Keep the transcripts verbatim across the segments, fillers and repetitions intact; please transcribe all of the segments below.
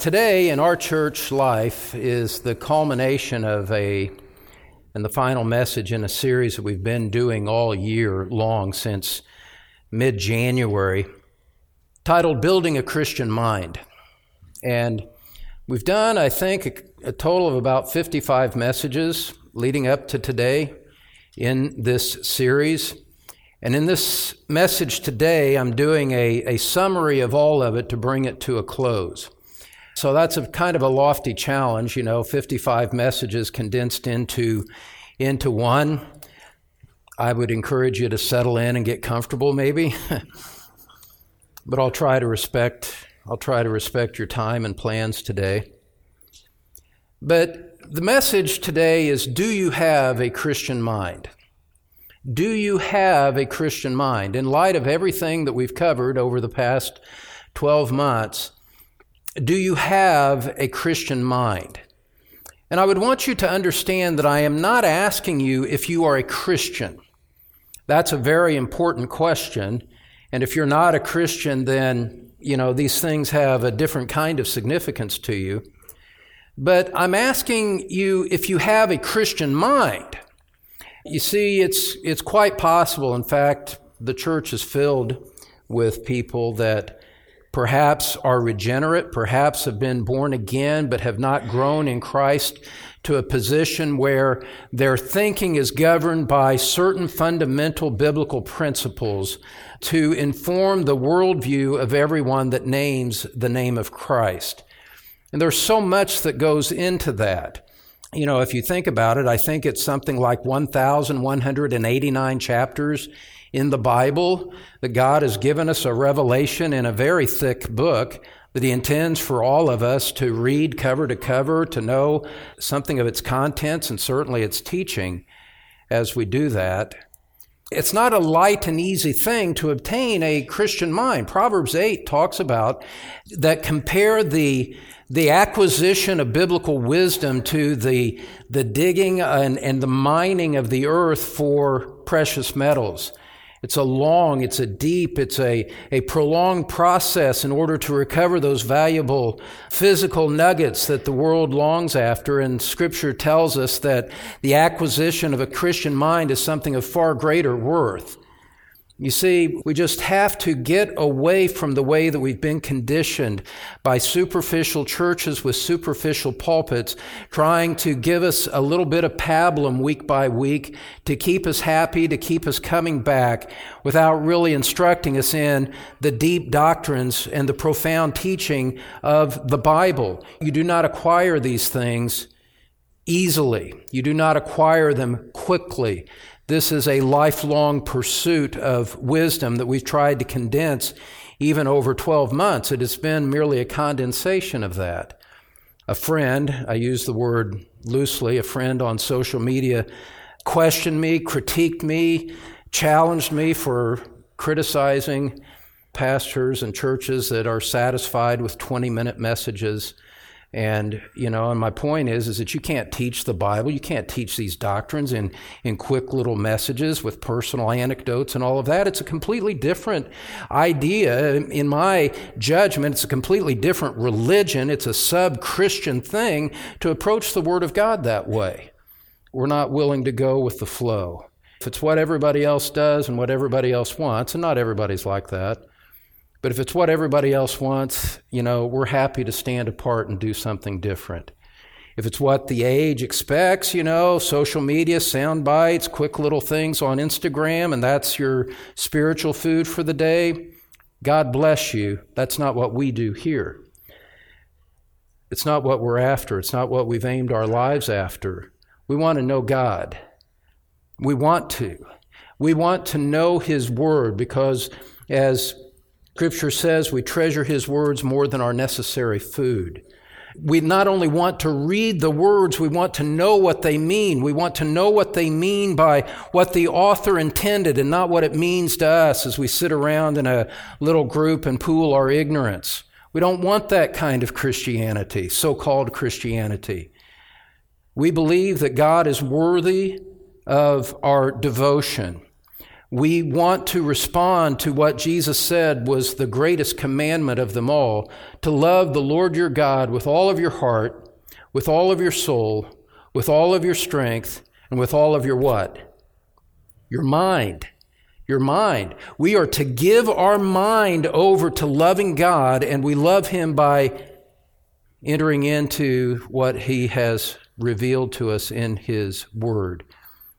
today in our church life is the culmination of a, and the final message in a series that we've been doing all year long since mid-January, titled Building a Christian Mind. And we've done, I think, a, a total of about fifty-five messages leading up to today in this series. And in this message today, I'm doing a, a summary of all of it to bring it to a close. So that's a kind of a lofty challenge, you know, fifty-five messages condensed into, into one. I would encourage you to settle in and get comfortable maybe, but I'll try to respect, I'll try to respect your time and plans today. But the message today is, do you have a Christian mind? Do you have a Christian mind? In light of everything that we've covered over the past twelve months, do you have a Christian mind? And I would want you to understand that I am not asking you if you are a Christian. That's a very important question. And if you're not a Christian, then, you know, these things have a different kind of significance to you. But I'm asking you if you have a Christian mind. You see, it's it's quite possible. In fact, the church is filled with people that perhaps are regenerate, perhaps have been born again, but have not grown in Christ to a position where their thinking is governed by certain fundamental biblical principles to inform the worldview of everyone that names the name of Christ. And there's so much that goes into that. You know, if you think about it, I think it's something like one thousand one hundred eighty-nine chapters in the Bible that God has given us a revelation in a very thick book that He intends for all of us to read cover to cover, to know something of its contents and certainly its teaching as we do that. It's not a light and easy thing to obtain a Christian mind. Proverbs eight talks about that, compare the the acquisition of biblical wisdom to the the digging and, and the mining of the earth for precious metals. It's a long, it's a deep, it's a, a prolonged process in order to recover those valuable physical nuggets that the world longs after. And Scripture tells us that the acquisition of a Christian mind is something of far greater worth. You see, we just have to get away from the way that we've been conditioned by superficial churches with superficial pulpits, trying to give us a little bit of pablum week by week to keep us happy, to keep us coming back, without really instructing us in the deep doctrines and the profound teaching of the Bible. You do not acquire these things easily. You do not acquire them quickly. This is a lifelong pursuit of wisdom that we've tried to condense even over twelve months. It has been merely a condensation of that. A friend, I use the word loosely, a friend on social media questioned me, critiqued me, challenged me for criticizing pastors and churches that are satisfied with twenty-minute messages. And, you know, and my point is, is that you can't teach the Bible, you can't teach these doctrines in, in quick little messages with personal anecdotes and all of that. It's a completely different idea. In my judgment, it's a completely different religion. It's a sub-Christian thing to approach the Word of God that way. We're not willing to go with the flow. If it's what everybody else does and what everybody else wants, and not everybody's like that, but if it's what everybody else wants, you know, we're happy to stand apart and do something different. If it's what the age expects, you know, social media, sound bites, quick little things on Instagram, and that's your spiritual food for the day, God bless you. That's not what we do here. It's not what we're after. It's not what we've aimed our lives after. We want to know God. We want to. We want to know His Word, because as Scripture says, we treasure His words more than our necessary food. We not only want to read the words, we want to know what they mean. We want to know what they mean by what the author intended and not what it means to us as we sit around in a little group and pool our ignorance. We don't want that kind of Christianity, so-called Christianity. We believe that God is worthy of our devotion. We want to respond to what Jesus said was the greatest commandment of them all, to love the Lord your God with all of your heart, with all of your soul, with all of your strength, and with all of your what? Your mind. Your mind. We are to give our mind over to loving God, and we love Him by entering into what He has revealed to us in His Word.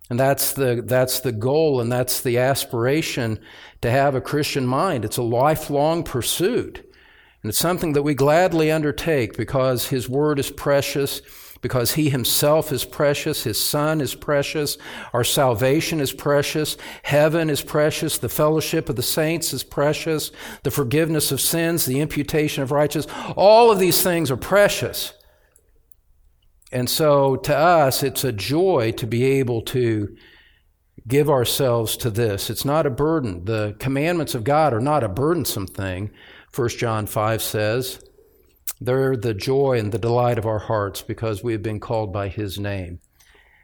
And that's the that's the goal, and that's the aspiration to have a Christian mind. It's a lifelong pursuit. And it's something that we gladly undertake because His Word is precious, because He Himself is precious, His Son is precious, our salvation is precious, heaven is precious, the fellowship of the saints is precious, the forgiveness of sins, the imputation of righteousness. All of these things are precious. And so to us, it's a joy to be able to give ourselves to this. It's not a burden. The commandments of God are not a burdensome thing, First John five says. They're the joy and the delight of our hearts because we have been called by His name.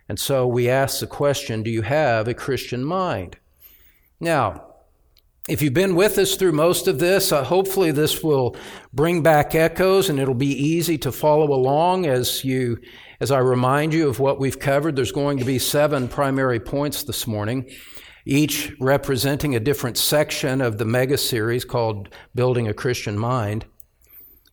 And so we ask the question, do you have a Christian mind? Now, if you've been with us through most of this, uh, hopefully this will bring back echoes and it'll be easy to follow along as you, as I remind you of what we've covered. There's going to be seven primary points this morning, each representing a different section of the mega series called Building a Christian Mind.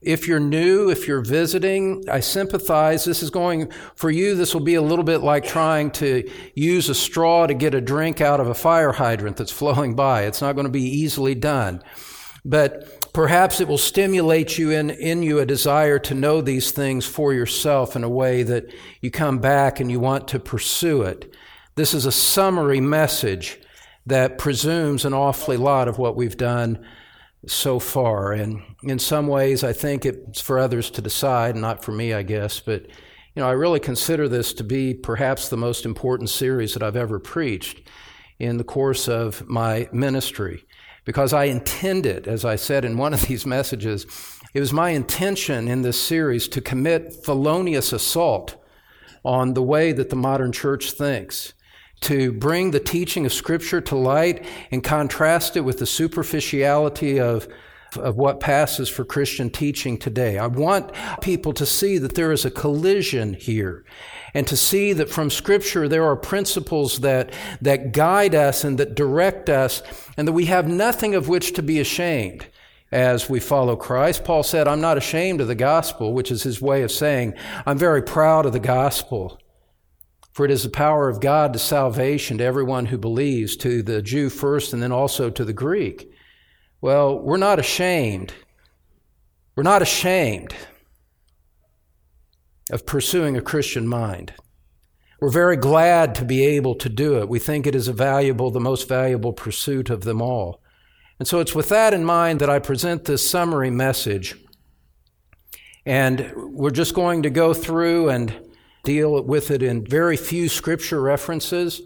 If you're new, if you're visiting, I sympathize. This is going, for you, this will be a little bit like trying to use a straw to get a drink out of a fire hydrant that's flowing by. It's not going to be easily done. But perhaps it will stimulate you in, in you a desire to know these things for yourself in a way that you come back and you want to pursue it. This is a summary message that presumes an awfully lot of what we've done so far, and in some ways I think it's for others to decide, not for me, I guess, but you know, I really consider this to be perhaps the most important series that I've ever preached in the course of my ministry, because I intended, as I said in one of these messages, it was my intention in this series to commit felonious assault on the way that the modern church thinks, to bring the teaching of Scripture to light and contrast it with the superficiality of, of what passes for Christian teaching today. I want people to see that there is a collision here and to see that from Scripture there are principles that, that guide us and that direct us and that we have nothing of which to be ashamed as we follow Christ. Paul said, I'm not ashamed of the gospel, which is his way of saying, I'm very proud of the gospel. For it is the power of God to salvation to everyone who believes, to the Jew first and then also to the Greek. Well, we're not ashamed. We're not ashamed of pursuing a Christian mind. We're very glad to be able to do it. We think it is a valuable, the most valuable pursuit of them all. And so it's with that in mind that I present this summary message. And we're just going to go through and deal with it in very few Scripture references,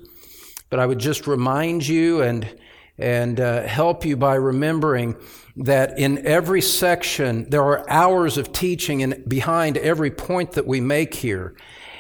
but I would just remind you and and uh, help you by remembering that in every section there are hours of teaching in, behind every point that we make here.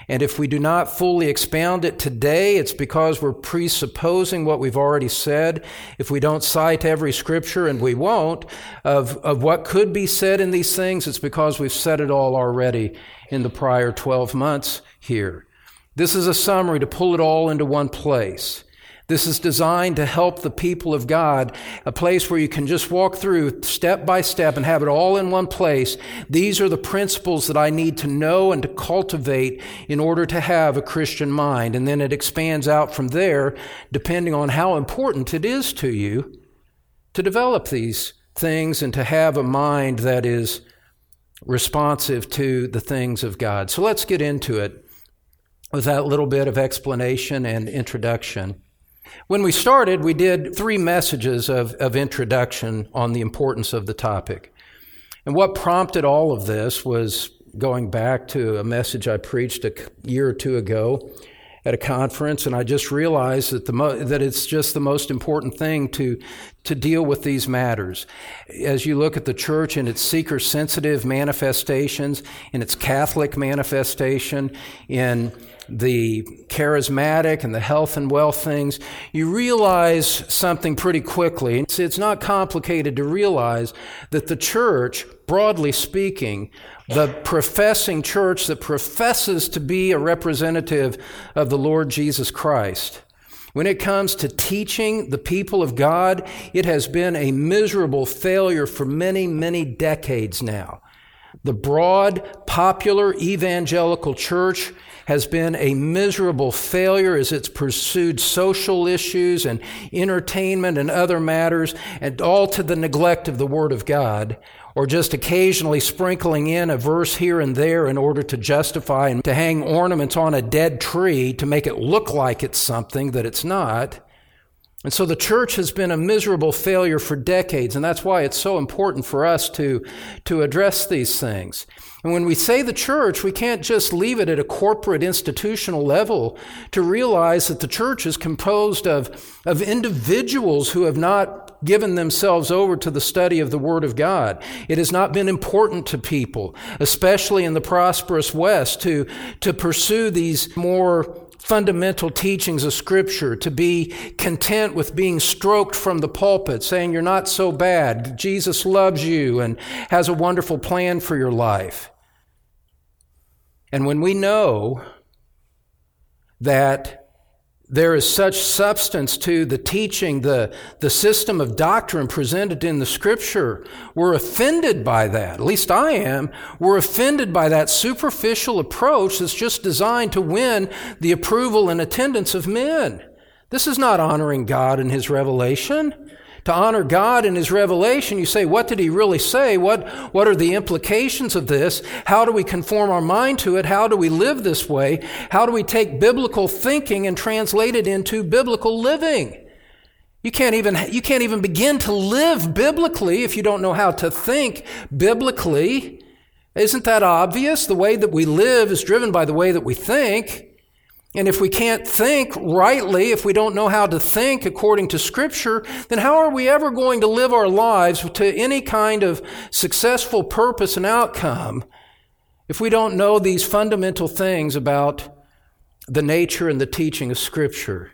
And if we do not fully expound it today, it's because we're presupposing what we've already said. If we don't cite every Scripture, and we won't, of, of what could be said in these things, it's because we've said it all already in the prior twelve months here. This is a summary to pull it all into one place. This is designed to help the people of God, a place where you can just walk through step by step and have it all in one place. These are the principles that I need to know and to cultivate in order to have a Christian mind. And then it expands out from there, depending on how important it is to you to develop these things and to have a mind that is responsive to the things of God. So let's get into it with that little bit of explanation and introduction. When we started, we did three messages of, of introduction on the importance of the topic. And what prompted all of this was going back to a message I preached a year or two ago at a conference, and I just realized that the mo- that it's just the most important thing to, to deal with these matters. As you look at the church in its seeker-sensitive manifestations, in its Catholic manifestation, in the charismatic and the health and wealth things, you realize something pretty quickly. It's, it's not complicated to realize that the church, broadly speaking, the professing church that professes to be a representative of the Lord Jesus Christ, when it comes to teaching the people of God, it has been a miserable failure for many, many decades now. The broad, popular evangelical church has been a miserable failure as it's pursued social issues and entertainment and other matters, and all to the neglect of the Word of God, or just occasionally sprinkling in a verse here and there in order to justify and to hang ornaments on a dead tree to make it look like it's something that it's not. And so the church has been a miserable failure for decades, and that's why it's so important for us to, to address these things. And when we say the church, we can't just leave it at a corporate institutional level to realize that the church is composed of, of individuals who have not given themselves over to the study of the Word of God. It has not been important to people, especially in the prosperous West, to, to pursue these more fundamental teachings of Scripture, to be content with being stroked from the pulpit, saying you're not so bad, Jesus loves you and has a wonderful plan for your life. And when we know that there is such substance to the teaching, the, the system of doctrine presented in the Scripture, we're offended by that. At least I am. We're offended by that superficial approach that's just designed to win the approval and attendance of men. This is not honoring God in His revelation. To honor God in His revelation, you say, what did He really say? What, what are the implications of this? How do we conform our mind to it? How do we live this way? How do we take biblical thinking and translate it into biblical living? You can't even, you can't even begin to live biblically if you don't know how to think biblically. Isn't that obvious? The way that we live is driven by the way that we think. And if we can't think rightly, if we don't know how to think according to Scripture, then how are we ever going to live our lives to any kind of successful purpose and outcome if we don't know these fundamental things about the nature and the teaching of Scripture?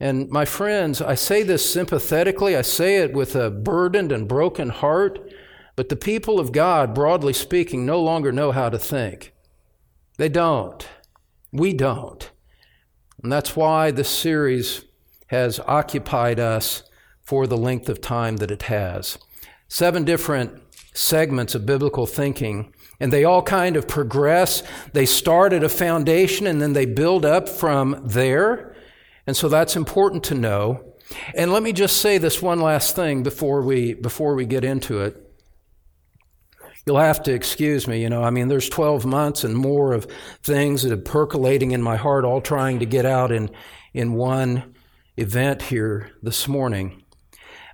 And my friends, I say this sympathetically, I say it with a burdened and broken heart, but the people of God, broadly speaking, no longer know how to think. They don't. We don't. And that's why this series has occupied us for the length of time that it has. Seven different segments of biblical thinking, and they all kind of progress. They start at a foundation and then they build up from there. And so that's important to know. And let me just say this one last thing before we before we get into it. You'll have to excuse me, you know, I mean, there's twelve months and more of things that are percolating in my heart, all trying to get out in, in one event here this morning.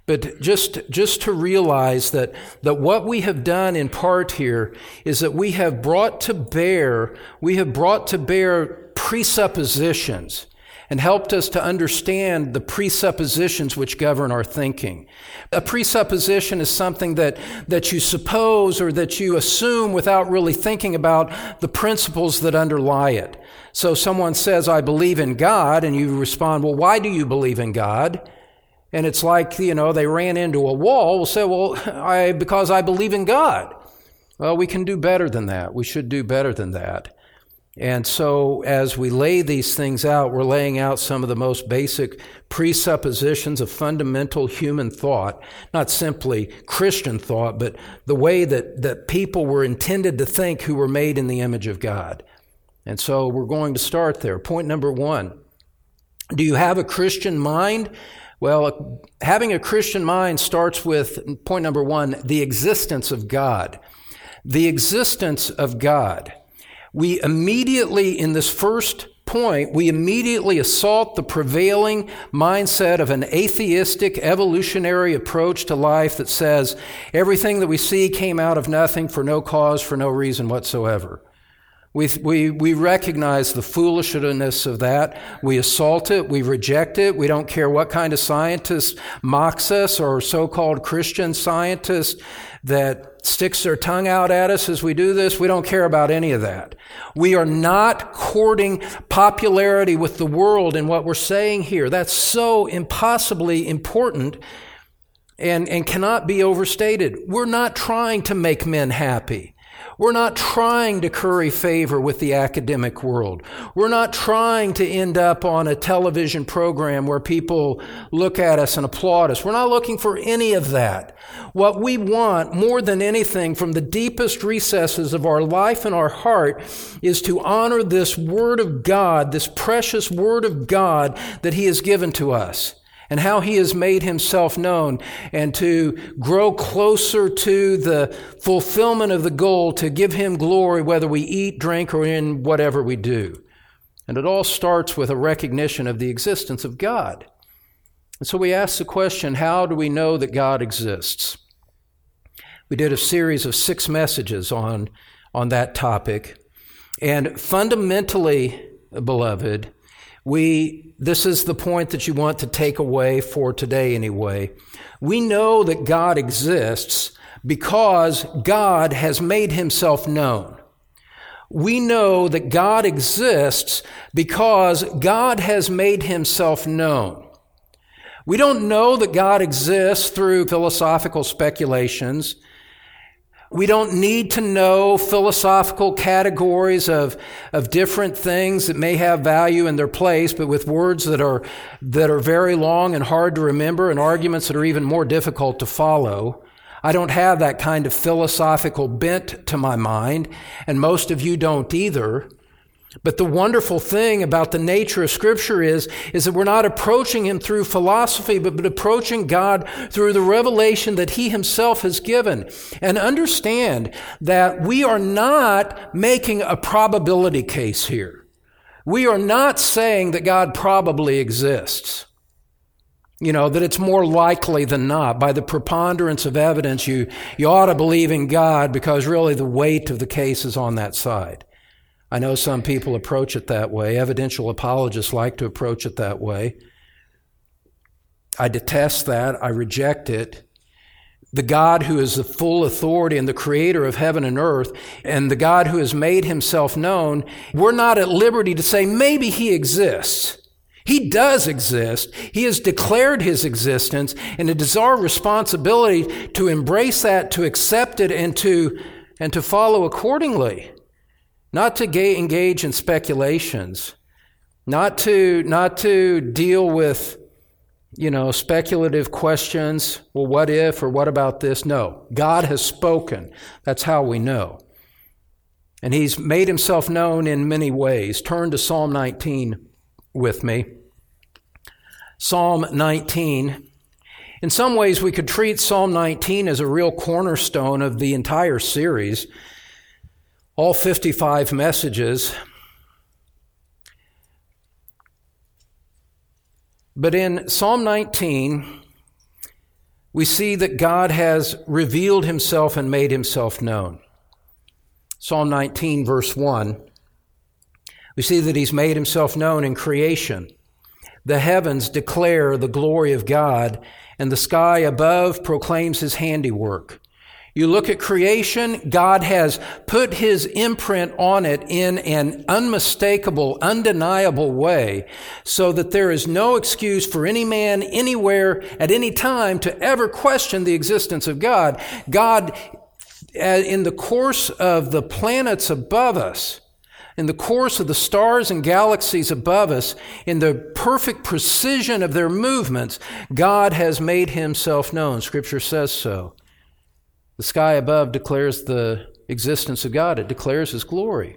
But just just to realize that, that what we have done in part here is that we have brought to bear, we have brought to bear presuppositions, and helped us to understand the presuppositions which govern our thinking. A presupposition is something that, that you suppose or that you assume without really thinking about the principles that underlie it. So someone says, I believe in God, and you respond, well, why do you believe in God? And it's like, you know, they ran into a wall. We'll say, well, I, because I believe in God. Well, we can do better than that. We should do better than that. And so as we lay these things out, we're laying out some of the most basic presuppositions of fundamental human thought, not simply Christian thought, but the way that, that people were intended to think who were made in the image of God. And so we're going to start there. Point number one, do you have a Christian mind? Well, having a Christian mind starts with, point number one, the existence of God. The existence of God. We immediately, in this first point, we immediately assault the prevailing mindset of an atheistic evolutionary approach to life that says everything that we see came out of nothing for no cause, for no reason whatsoever. We, we, we recognize the foolishness of that. We assault it. We reject it. We don't care what kind of scientist mocks us or so-called Christian scientist that sticks their tongue out at us as we do this. We don't care about any of that. We are not courting popularity with the world in what we're saying here. That's so impossibly important and, and cannot be overstated. We're not trying to make men happy. We're not trying to curry favor with the academic world. We're not trying to end up on a television program where people look at us and applaud us. We're not looking for any of that. What we want more than anything from the deepest recesses of our life and our heart is to honor this Word of God, this precious Word of God that He has given to us, and how He has made Himself known, and to grow closer to the fulfillment of the goal to give Him glory, whether we eat, drink, or in whatever we do. And it all starts with a recognition of the existence of God. And so we ask the question, how do we know that God exists? We did a series of six messages on, on that topic. And fundamentally, beloved, We, this is the point that you want to take away for today anyway. We know that God exists because God has made Himself known. We know that God exists because God has made Himself known. We don't know that God exists through philosophical speculations. We don't need to know philosophical categories of, of different things that may have value in their place, but with words that are, that are very long and hard to remember and arguments that are even more difficult to follow. I don't have that kind of philosophical bent to my mind, and most of you don't either. But the wonderful thing about the nature of Scripture is, is that we're not approaching Him through philosophy, but, but approaching God through the revelation that He Himself has given. And understand that we are not making a probability case here. We are not saying that God probably exists. You know, that it's more likely than not. By the preponderance of evidence, you, you ought to believe in God because really the weight of the case is on that side. I know some people approach it that way. Evidential apologists like to approach it that way. I detest that. I reject it. The God who is the full authority and the creator of heaven and earth, and the God who has made Himself known, we're not at liberty to say maybe He exists. He does exist. He has declared His existence, and it is our responsibility to embrace that, to accept it, and to, and to follow accordingly. Not to ga- engage in speculations, not to not to deal with, you know, speculative questions. Well, what if, or what about this? No, God has spoken. That's how we know. And He's made Himself known in many ways. Turn to Psalm nineteen with me. Psalm nineteen. In some ways, we could treat Psalm nineteen as a real cornerstone of the entire series. All fifty-five messages. But in Psalm nineteen, we see that God has revealed Himself and made Himself known. Psalm nineteen, verse one, we see that He's made Himself known in creation. The heavens declare the glory of God, and the sky above proclaims His handiwork. You look at creation, God has put His imprint on it in an unmistakable, undeniable way, so that there is no excuse for any man anywhere at any time to ever question the existence of God. God, in the course of the planets above us, in the course of the stars and galaxies above us, in the perfect precision of their movements, God has made Himself known. Scripture says so. The sky above declares the existence of God. It declares His glory.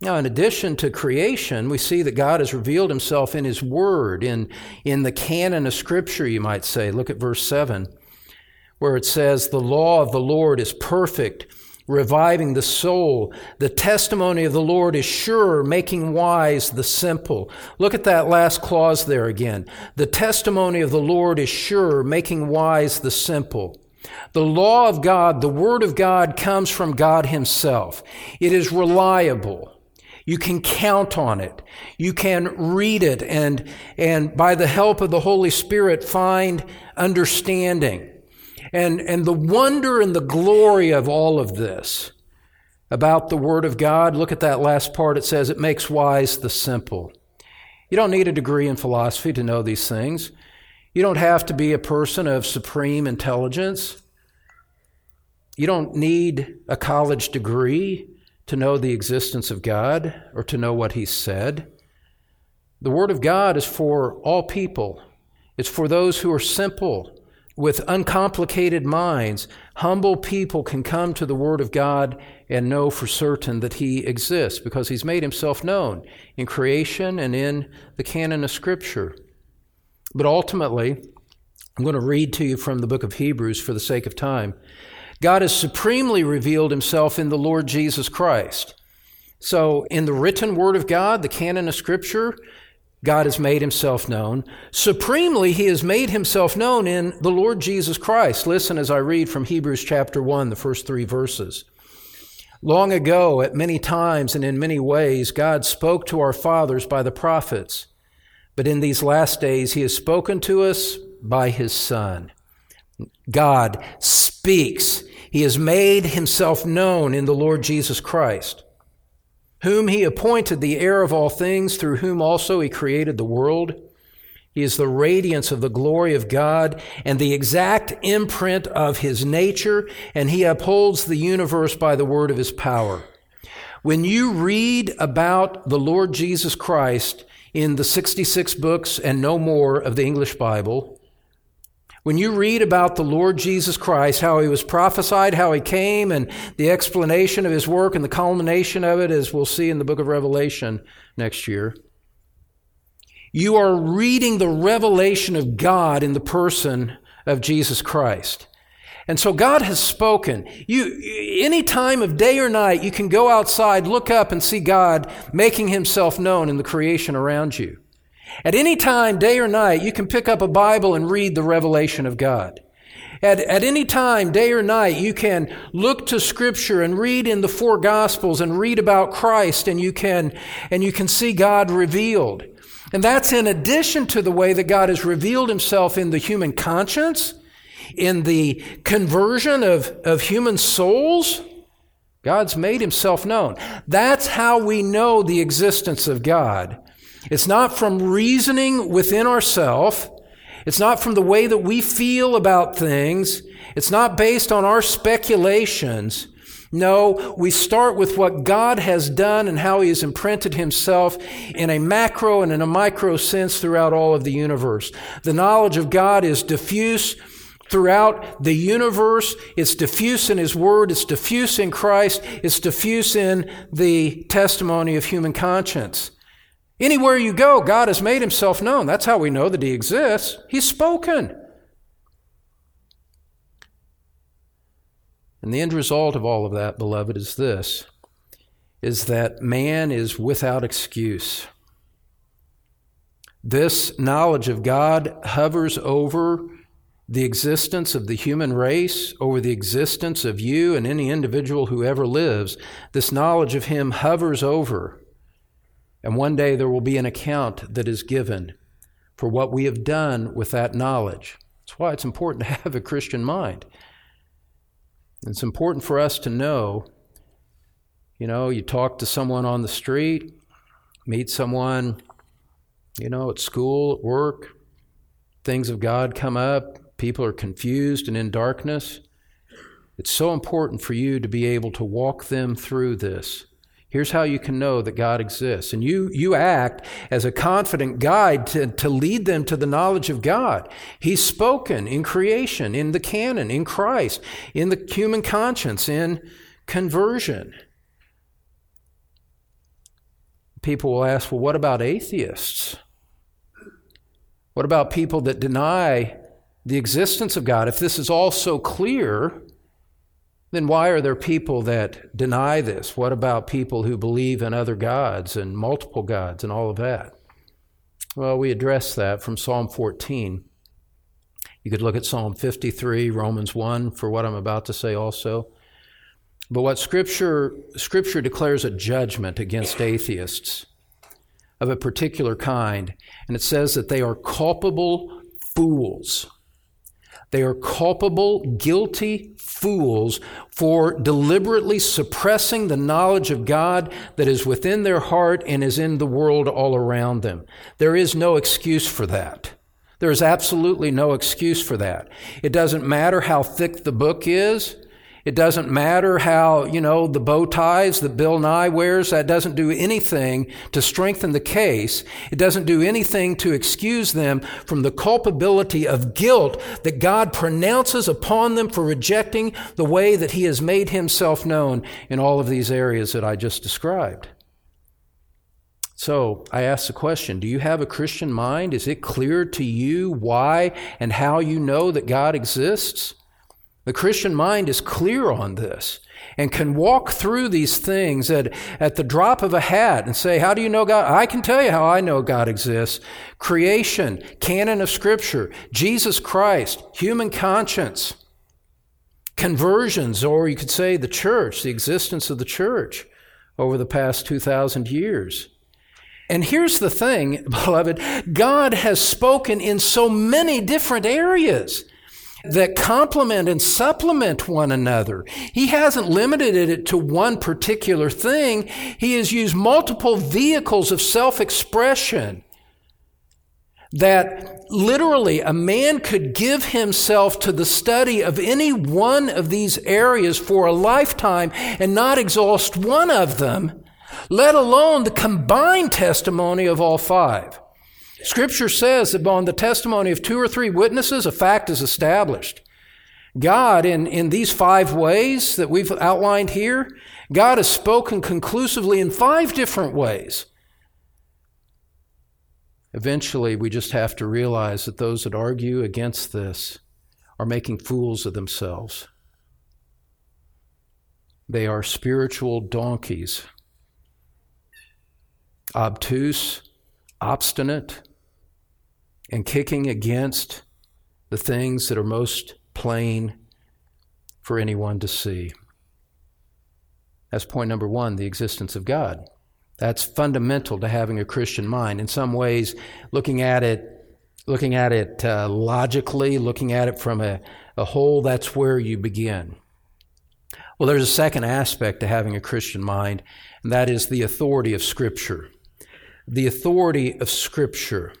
Now, in addition to creation, we see that God has revealed Himself in His Word, in, in the canon of Scripture, you might say. Look at verse seven, where it says, "The law of the Lord is perfect, reviving the soul. The testimony of the Lord is sure, making wise the simple." Look at that last clause there again. The testimony of the Lord is sure, making wise the simple. The law of God, the Word of God, comes from God Himself. It is reliable. You can count on it. You can read it and, and by the help of the Holy Spirit, find understanding. And, and the wonder and the glory of all of this about the Word of God, look at that last part. It says, it makes wise the simple. You don't need a degree in philosophy to know these things. You don't have to be a person of supreme intelligence. You don't need a college degree to know the existence of God or to know what He said. The Word of God is for all people. It's for those who are simple, with uncomplicated minds. Humble people can come to the Word of God and know for certain that He exists because He's made Himself known in creation and in the canon of Scripture. But ultimately, I'm going to read to you from the book of Hebrews for the sake of time. God has supremely revealed Himself in the Lord Jesus Christ. So in the written Word of God, the canon of Scripture, God has made Himself known. Supremely, He has made Himself known in the Lord Jesus Christ. Listen as I read from Hebrews chapter one, the first three verses. Long ago, at many times and in many ways, God spoke to our fathers by the prophets. But in these last days, He has spoken to us by His Son. God speaks. He has made Himself known in the Lord Jesus Christ, whom He appointed the heir of all things, through whom also He created the world. He is the radiance of the glory of God and the exact imprint of His nature, and He upholds the universe by the word of His power. When you read about the Lord Jesus Christ in the sixty-six books and no more of the English Bible, when you read about the Lord Jesus Christ, how He was prophesied, how He came, and the explanation of His work and the culmination of it, as we'll see in the book of Revelation next year, you are reading the revelation of God in the person of Jesus Christ. And so God has spoken. You, any time of day or night, you can go outside, look up, and see God making Himself known in the creation around you. At any time, day or night, you can pick up a Bible and read the revelation of God. At, at any time, day or night, you can look to Scripture and read in the four Gospels and read about Christ, and you can, and you can see God revealed. And that's in addition to the way that God has revealed Himself in the human conscience, in the conversion of, of human souls. God's made Himself known. That's how we know the existence of God. It's not from reasoning within ourselves. It's not from the way that we feel about things. It's not based on our speculations. No, we start with what God has done and how He has imprinted Himself in a macro and in a micro sense throughout all of the universe. The knowledge of God is diffuse throughout the universe. It's diffuse in His Word. It's diffuse in Christ. It's diffuse in the testimony of human conscience. Anywhere you go, God has made Himself known. That's how we know that He exists. He's spoken. And the end result of all of that, beloved, is this, is that man is without excuse. This knowledge of God hovers over the existence of the human race, over the existence of you and any individual who ever lives. This knowledge of Him hovers over. And one day there will be an account that is given for what we have done with that knowledge. That's why it's important to have a Christian mind. It's important for us to know, you know, you talk to someone on the street, meet someone, you know, at school, at work, things of God come up, people are confused and in darkness. It's so important for you to be able to walk them through this. Here's how you can know that God exists. And you you act as a confident guide to, to lead them to the knowledge of God. He's spoken in creation, in the canon, in Christ, in the human conscience, in conversion. People will ask, well, what about atheists? What about people that deny the existence of God? If this is all so clear, then why are there people that deny this? What about people who believe in other gods and multiple gods and all of that? Well, we address that from Psalm fourteen. You could look at Psalm fifty-three, Romans one, for what I'm about to say also. But what Scripture, Scripture declares a judgment against atheists of a particular kind, and it says that they are culpable fools. They are culpable, guilty fools for deliberately suppressing the knowledge of God that is within their heart and is in the world all around them. There is no excuse for that. There is absolutely no excuse for that. It doesn't matter how thick the book is. It doesn't matter how, you know, the bow ties that Bill Nye wears, that doesn't do anything to strengthen the case. It doesn't do anything to excuse them from the culpability of guilt that God pronounces upon them for rejecting the way that He has made Himself known in all of these areas that I just described. So I ask the question, do you have a Christian mind? Is it clear to you why and how you know that God exists? The Christian mind is clear on this and can walk through these things at, at the drop of a hat and say, how do you know God? I can tell you how I know God exists. Creation, canon of Scripture, Jesus Christ, human conscience, conversions, or you could say the church, the existence of the church over the past two thousand years. And here's the thing, beloved, God has spoken in so many different areas that complement and supplement one another. He hasn't limited it to one particular thing. He has used multiple vehicles of self-expression that literally a man could give himself to the study of any one of these areas for a lifetime and not exhaust one of them, let alone the combined testimony of all five. Scripture says that on the testimony of two or three witnesses, a fact is established. God, in, in these five ways that we've outlined here, God has spoken conclusively in five different ways. Eventually, we just have to realize that those that argue against this are making fools of themselves. They are spiritual donkeys, obtuse, obstinate, and kicking against the things that are most plain for anyone to see. That's point number one, the existence of God. That's fundamental to having a Christian mind. In some ways, looking at it looking at it uh, logically, looking at it from a, a whole, that's where you begin. Well, there's a second aspect to having a Christian mind, and that is the authority of Scripture. The authority of Scripture.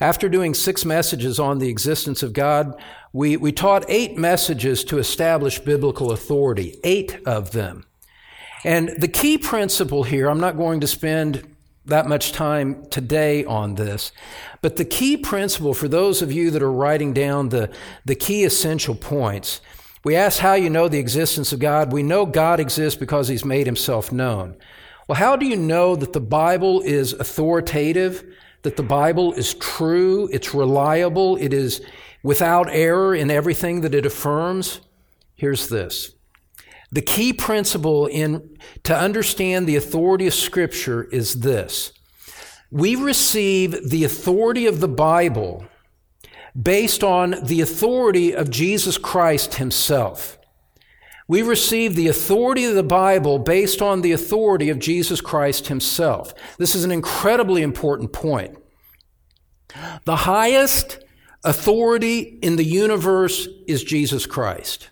After doing six messages on the existence of God, we, we taught eight messages to establish biblical authority, eight of them. And the key principle here, I'm not going to spend that much time today on this, but the key principle for those of you that are writing down the, the key essential points, we asked how you know the existence of God. We know God exists because He's made Himself known. Well, how do you know that the Bible is authoritative, that the Bible is true, it's reliable, it is without error in everything that it affirms? Here's this. The key principle in to understand the authority of Scripture is this. We receive the authority of the Bible based on the authority of Jesus Christ Himself. We receive the authority of the Bible based on the authority of Jesus Christ Himself. This is an incredibly important point. The highest authority in the universe is Jesus Christ.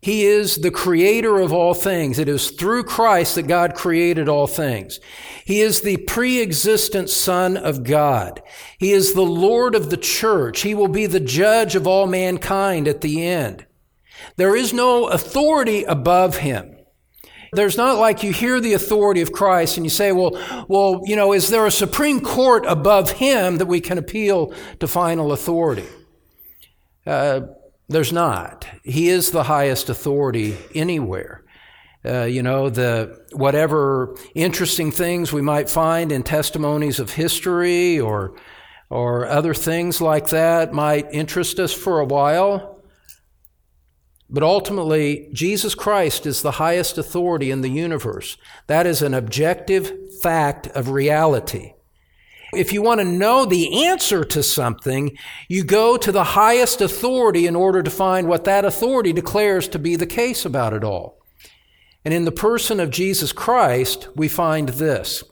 He is the creator of all things. It is through Christ that God created all things. He is the pre-existent Son of God. He is the Lord of the church. He will be the judge of all mankind at the end. There is no authority above Him. There's not like you hear the authority of Christ and you say, well, well, you know, is there a Supreme Court above Him that we can appeal to final authority? Uh, there's not. He is the highest authority anywhere. Uh, you know, the whatever interesting things we might find in testimonies of history or, or other things like that might interest us for a while. But ultimately, Jesus Christ is the highest authority in the universe. That is an objective fact of reality. If you want to know the answer to something, you go to the highest authority in order to find what that authority declares to be the case about it all. And in the person of Jesus Christ, we find this.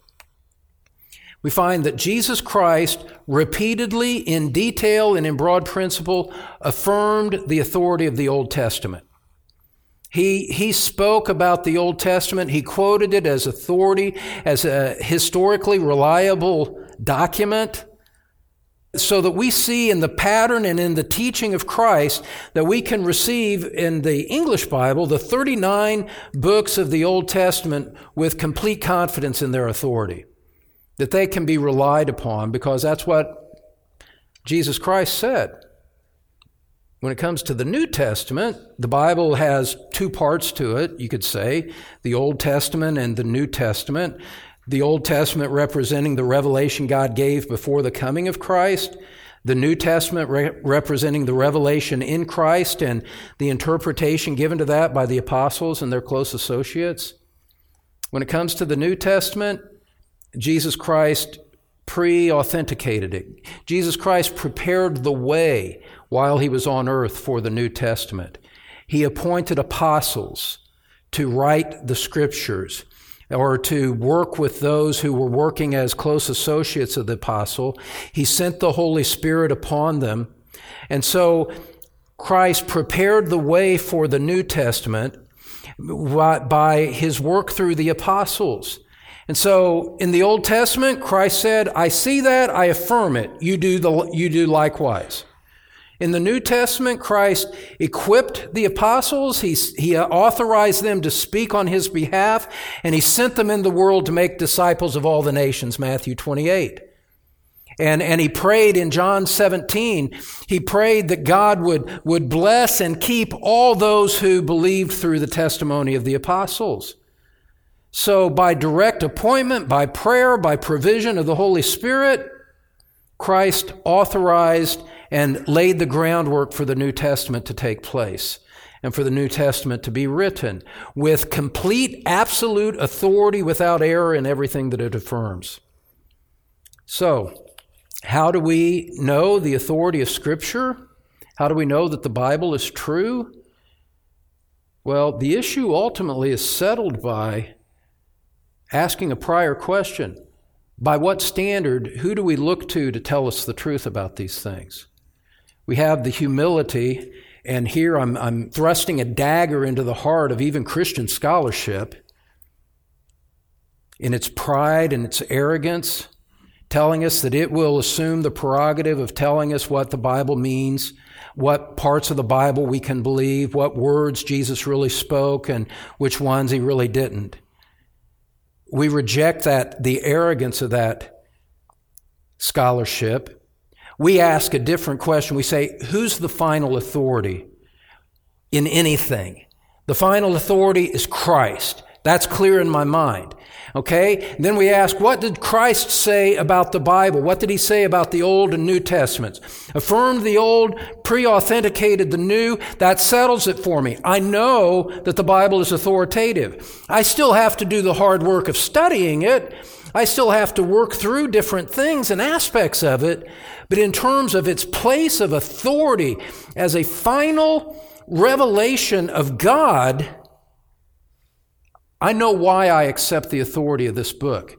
We find that Jesus Christ repeatedly, in detail and in broad principle, affirmed the authority of the Old Testament. He, he spoke about the Old Testament. He quoted it as authority, as a historically reliable document, so that we see in the pattern and in the teaching of Christ that we can receive in the English Bible the thirty-nine books of the Old Testament with complete confidence in their authority, that they can be relied upon, because that's what Jesus Christ said. When it comes to the New Testament, the Bible has two parts to it, you could say, the Old Testament and the New Testament. The Old Testament representing the revelation God gave before the coming of Christ, the New Testament re- representing the revelation in Christ and the interpretation given to that by the apostles and their close associates. When it comes to the New Testament, Jesus Christ pre-authenticated it. Jesus Christ prepared the way while he was on earth for the New Testament. He appointed apostles to write the scriptures or to work with those who were working as close associates of the apostle. He sent the Holy Spirit upon them. And so Christ prepared the way for the New Testament by his work through the apostles. And so in the Old Testament, Christ said, I see that, I affirm it. You do the, you do likewise. In the New Testament, Christ equipped the apostles. He, he authorized them to speak on his behalf, and he sent them in the world to make disciples of all the nations, Matthew twenty-eight. And, and he prayed in John seventeen, he prayed that God would, would bless and keep all those who believed through the testimony of the apostles. So by direct appointment, by prayer, by provision of the Holy Spirit, Christ authorized and laid the groundwork for the New Testament to take place and for the New Testament to be written with complete, absolute authority without error in everything that it affirms. So, how do we know the authority of Scripture? How do we know that the Bible is true? Well, the issue ultimately is settled by asking a prior question. By what standard, who do we look to to tell us the truth about these things? We have the humility, and here I'm, I'm thrusting a dagger into the heart of even Christian scholarship in its pride and its arrogance, telling us that it will assume the prerogative of telling us what the Bible means, what parts of the Bible we can believe, what words Jesus really spoke, and which ones he really didn't. We reject that, the arrogance of that scholarship. We ask a different question. We say, who's the final authority in anything? The final authority is Christ. That's clear in my mind. Okay? And then we ask, what did Christ say about the Bible? What did he say about the Old and New Testaments? Affirmed the Old, pre-authenticated the New. That settles it for me. I know that the Bible is authoritative. I still have to do the hard work of studying it. I still have to work through different things and aspects of it. But in terms of its place of authority as a final revelation of God, I know why I accept the authority of this book.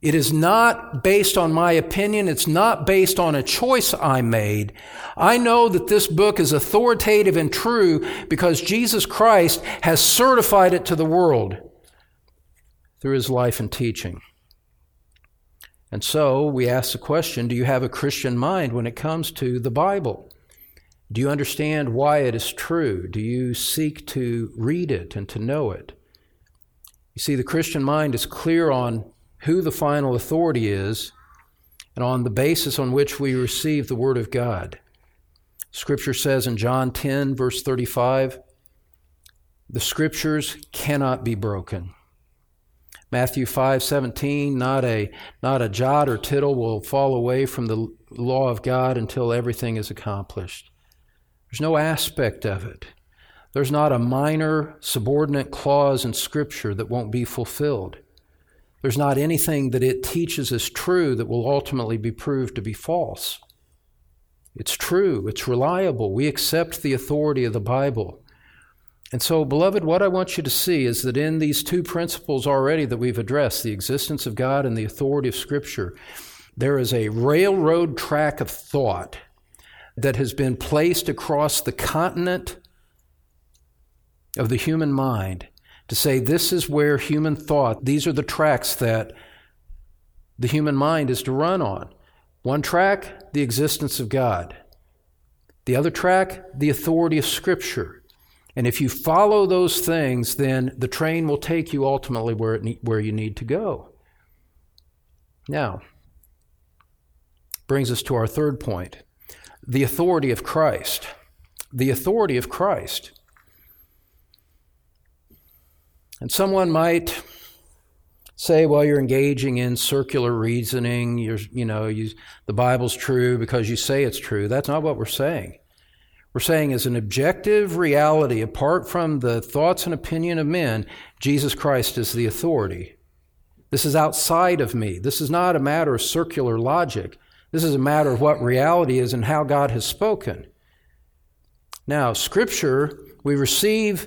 It is not based on my opinion. It's not based on a choice I made. I know that this book is authoritative and true because Jesus Christ has certified it to the world through his life and teaching. And so we ask the question, do you have a Christian mind when it comes to the Bible? Do you understand why it is true? Do you seek to read it and to know it? You see, the Christian mind is clear on who the final authority is and on the basis on which we receive the Word of God. Scripture says in John ten, verse thirty-five, the Scriptures cannot be broken. Matthew five, seventeen, not a, not a jot or tittle will fall away from the law of God until everything is accomplished. There's no aspect of it. There's not a minor subordinate clause in Scripture that won't be fulfilled. There's not anything that it teaches as true that will ultimately be proved to be false. It's true. It's reliable. We accept the authority of the Bible. And so, beloved, what I want you to see is that in these two principles already that we've addressed, the existence of God and the authority of Scripture, there is a railroad track of thought that has been placed across the continent of the human mind to say this is where human thought, these are the tracks that the human mind is to run on. One track, the existence of God. The other track, the authority of Scripture. And if you follow those things, then the train will take you ultimately where it ne- where you need to go. Now, brings us to our third point, the authority of Christ. The authority of Christ. And someone might say, well, you're engaging in circular reasoning, you're, you know, you, the Bible's true because you say it's true. That's not what we're saying. We're saying as an objective reality, apart from the thoughts and opinion of men, Jesus Christ is the authority. This is outside of me. This is not a matter of circular logic. This is a matter of what reality is and how God has spoken. Now, Scripture, we receive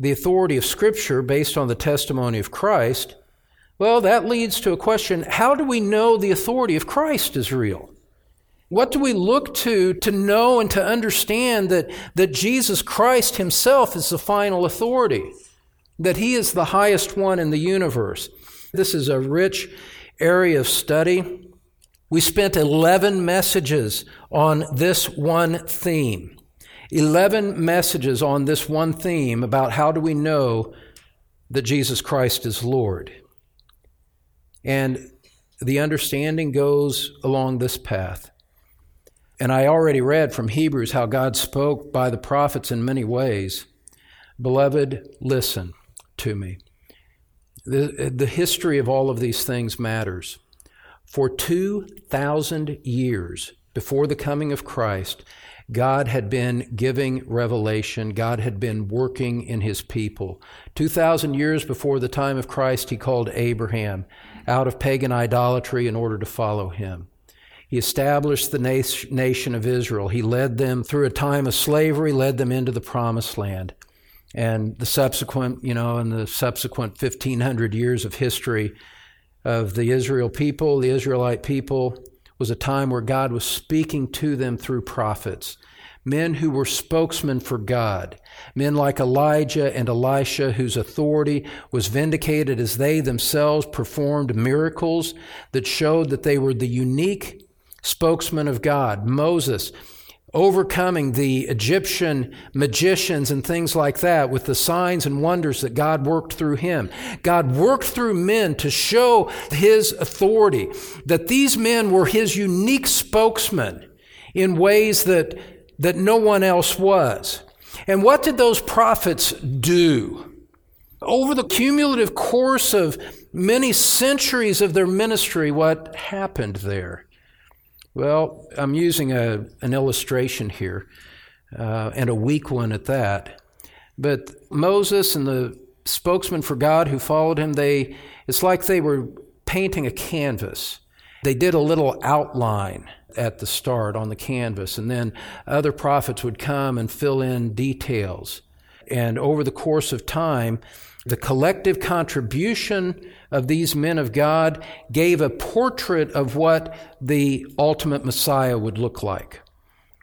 the authority of Scripture based on the testimony of Christ. Well, that leads to a question, how do we know the authority of Christ is real? What do we look to to know and to understand that, that Jesus Christ himself is the final authority, that he is the highest one in the universe? This is a rich area of study. We spent eleven messages on this one theme. eleven messages on this one theme about how do we know that Jesus Christ is Lord. And the understanding goes along this path. And I already read from Hebrews how God spoke by the prophets in many ways. Beloved, listen to me. The, the history of all of these things matters. For two thousand years before the coming of Christ, God had been giving revelation. God had been working in his people. two thousand years before the time of Christ, he called Abraham out of pagan idolatry in order to follow him. He established the nation of Israel. He led them through a time of slavery, led them into the promised land. And the subsequent, you know, in the subsequent fifteen hundred years of history of the Israel people, the Israelite people, was a time where God was speaking to them through prophets, men who were spokesmen for God, men like Elijah and Elisha, whose authority was vindicated as they themselves performed miracles that showed that they were the unique spokesman of God. Moses overcoming the Egyptian magicians and things like that with the signs and wonders that God worked through him. God worked through men to show his authority, that these men were his unique spokesman in ways that, that no one else was. And what did those prophets do? Over the cumulative course of many centuries of their ministry, what happened there? Well, I'm using a, an illustration here, uh, and a weak one at that. But Moses and the spokesman for God who followed him, they it's like they were painting a canvas. They did a little outline at the start on the canvas, and then other prophets would come and fill in details. And over the course of time, the collective contribution of these men of God gave a portrait of what the ultimate Messiah would look like.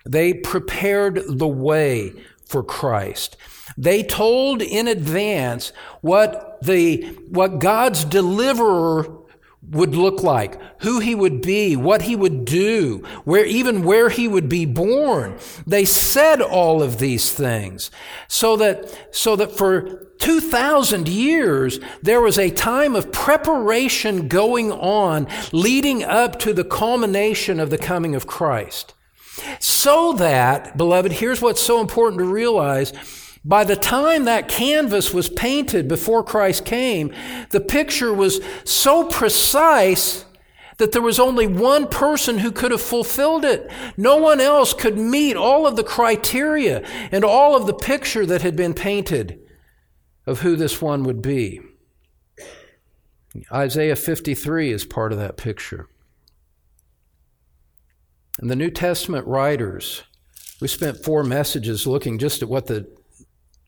They prepared the way for Christ. They told in advance what the what God's deliverer would look like, who he would be, what he would do, where even where he would be born. They said all of these things so that so that for two thousand years, there was a time of preparation going on leading up to the culmination of the coming of Christ. So that, beloved, here's what's so important to realize. By the time that canvas was painted before Christ came, the picture was so precise that there was only one person who could have fulfilled it. No one else could meet all of the criteria and all of the picture that had been painted of who this one would be. Isaiah fifty-three is part of that picture. And the New Testament writers, we spent four messages looking just at what the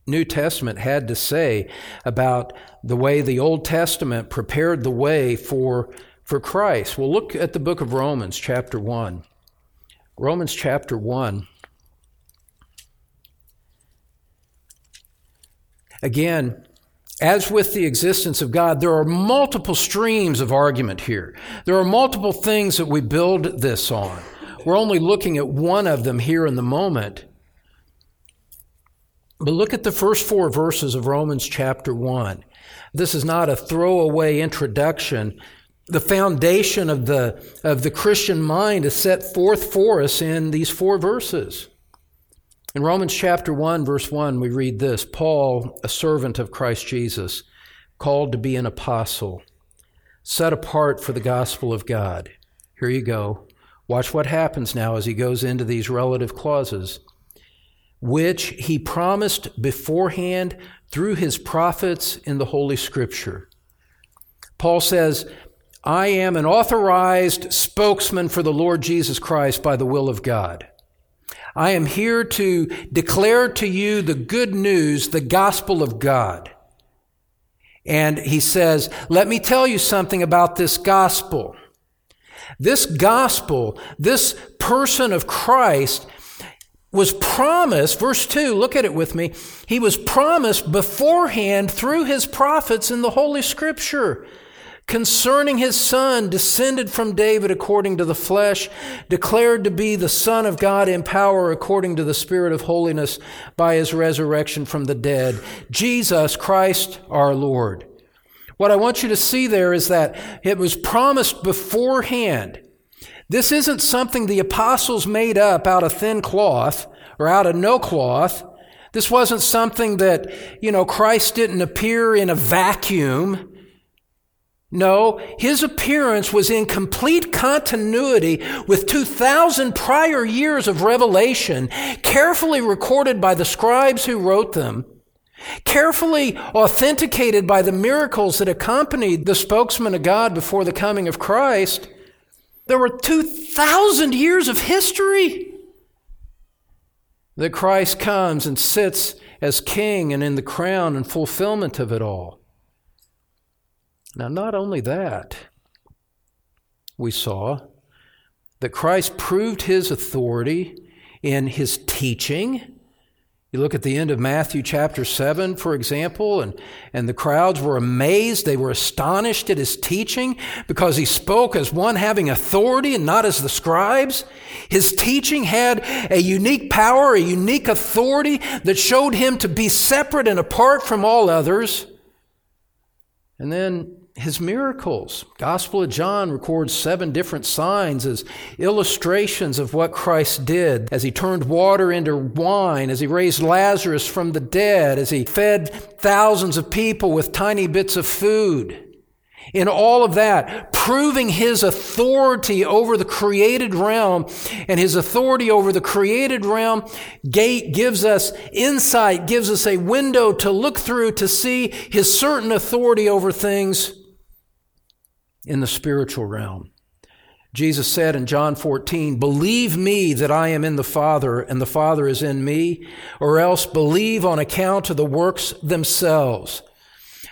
New Testament had to say about the way the Old Testament prepared the way for, for Christ. Well, look at the book of Romans, chapter one. Romans chapter one. Again, as with the existence of God, there are multiple streams of argument here. There are multiple things that we build this on. We're only looking at one of them here in the moment. But look at the first four verses of Romans chapter one. This is not a throwaway introduction. The foundation of the, of the Christian mind is set forth for us in these four verses. In Romans chapter one, verse one, we read this: Paul, a servant of Christ Jesus, called to be an apostle, set apart for the gospel of God. Here you go. Watch what happens now as he goes into these relative clauses. Which he promised beforehand through his prophets in the Holy Scripture. Paul says, I am an authorized spokesman for the Lord Jesus Christ by the will of God. I am here to declare to you the good news, the gospel of God. And he says, let me tell you something about this gospel. This gospel, this person of Christ was promised, verse two, look at it with me. He was promised beforehand through his prophets in the Holy Scripture concerning his son, descended from David according to the flesh, declared to be the Son of God in power according to the Spirit of holiness by his resurrection from the dead, Jesus Christ our Lord. What I want you to see there is that it was promised beforehand. This isn't something the apostles made up out of thin cloth or out of no cloth. This wasn't something that, you know, Christ didn't appear in a vacuum. No, his appearance was in complete continuity with two thousand prior years of revelation, carefully recorded by the scribes who wrote them, carefully authenticated by the miracles that accompanied the spokesman of God before the coming of Christ. There were two thousand years of history that Christ comes and sits as king and in the crown and fulfillment of it all. Now, not only that, we saw that Christ proved his authority in his teaching. You look at the end of Matthew chapter seven, for example, and, and the crowds were amazed. They were astonished at his teaching because he spoke as one having authority and not as the scribes. His teaching had a unique power, a unique authority that showed him to be separate and apart from all others. And then his miracles. Gospel of John records seven different signs as illustrations of what Christ did, as he turned water into wine, as he raised Lazarus from the dead, as he fed thousands of people with tiny bits of food. In all of that, proving his authority over the created realm, and his authority over the created realm gate gives us insight, gives us a window to look through to see his certain authority over things in the spiritual realm. Jesus said in John fourteen, believe me that I am in the Father and the Father is in me, or else believe on account of the works themselves.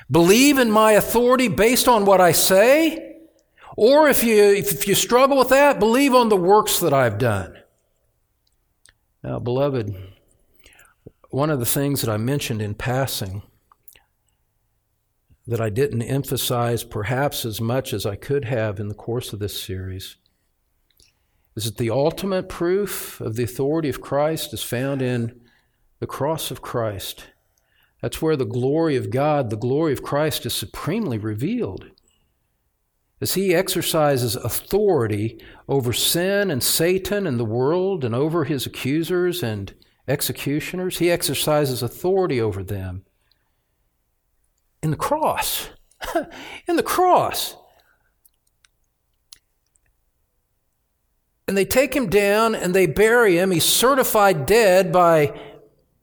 Believe in my authority based on what I say. Or if you if you struggle with that, believe on the works that I've done. Now, beloved, one of the things that I mentioned in passing that I didn't emphasize perhaps as much as I could have in the course of this series is that the ultimate proof of the authority of Christ is found in the cross of Christ. That's where the glory of God, the glory of Christ is supremely revealed. As he exercises authority over sin and Satan and the world and over his accusers and executioners, he exercises authority over them in the cross. In the cross. And they take him down and they bury him. He's certified dead by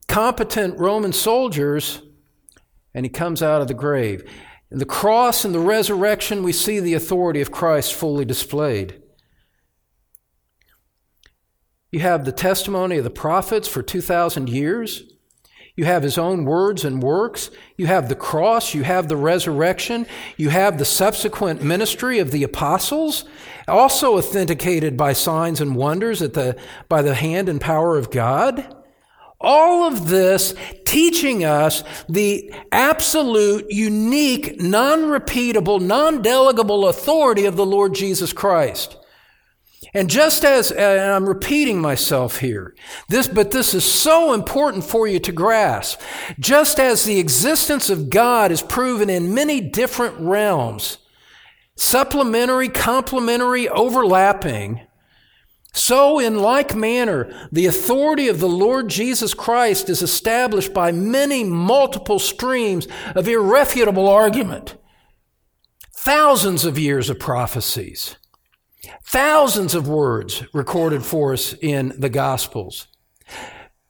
competent Roman soldiers, and he comes out of the grave. In the cross and the resurrection, we see the authority of Christ fully displayed. You have the testimony of the prophets for two thousand years. You have his own words and works. You have the cross. You have the resurrection. You have the subsequent ministry of the apostles, also authenticated by signs and wonders at the, by the hand and power of God. All of this teaching us the absolute, unique, non-repeatable, non-delegable authority of the Lord Jesus Christ. And just as, and I'm repeating myself here, this, but this is so important for you to grasp. Just as the existence of God is proven in many different realms, supplementary, complementary, overlapping, so in like manner, the authority of the Lord Jesus Christ is established by many multiple streams of irrefutable argument. Thousands of years of prophecies. Thousands of words recorded for us in the Gospels.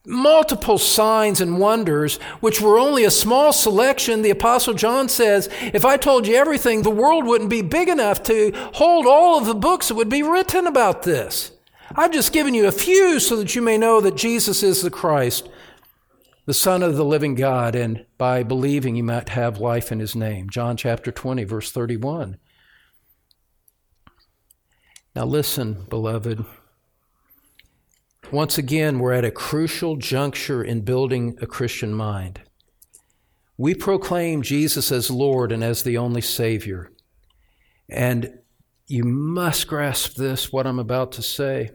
Multiple signs and wonders, which were only a small selection. The Apostle John says, if I told you everything, the world wouldn't be big enough to hold all of the books that would be written about this. I've just given you a few so that you may know that Jesus is the Christ, the Son of the living God, and by believing you might have life in his name. John chapter twenty, verse thirty-one. Now listen, beloved. Once again, we're at a crucial juncture in building a Christian mind. We proclaim Jesus as Lord and as the only Savior. And you must grasp this, what I'm about to say.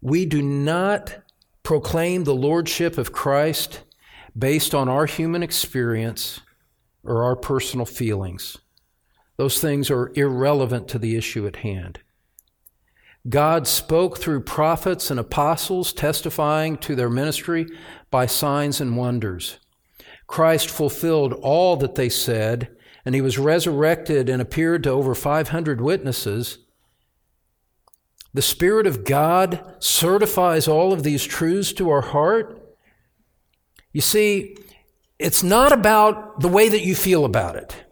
We do not proclaim the lordship of Christ based on our human experience or our personal feelings. Those things are irrelevant to the issue at hand. God spoke through prophets and apostles, testifying to their ministry by signs and wonders. Christ fulfilled all that they said, and he was resurrected and appeared to over five hundred witnesses. The Spirit of God certifies all of these truths to our heart. You see, it's not about the way that you feel about it.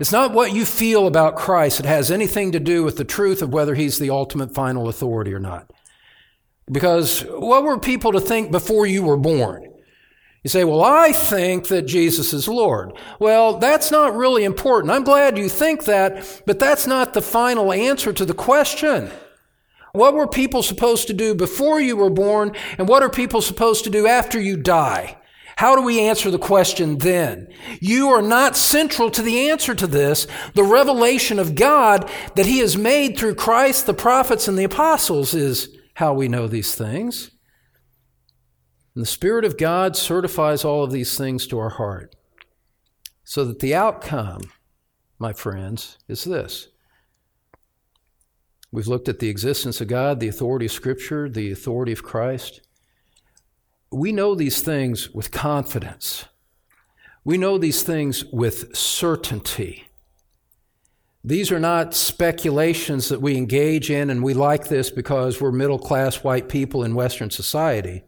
It's not what you feel about Christ that has anything to do with the truth of whether he's the ultimate final authority or not. Because what were people to think before you were born? You say, well, I think that Jesus is Lord. Well, that's not really important. I'm glad you think that, but that's not the final answer to the question. What were people supposed to do before you were born, and what are people supposed to do after you die? How do we answer the question then? You are not central to the answer to this. The revelation of God that he has made through Christ, the prophets, and the apostles is how we know these things. And the Spirit of God certifies all of these things to our heart. So that the outcome, my friends, is this. We've looked at the existence of God, the authority of Scripture, the authority of Christ. We know these things with confidence. We know these things with certainty. These are not speculations that we engage in, and we like this because we're middle-class white people in Western society.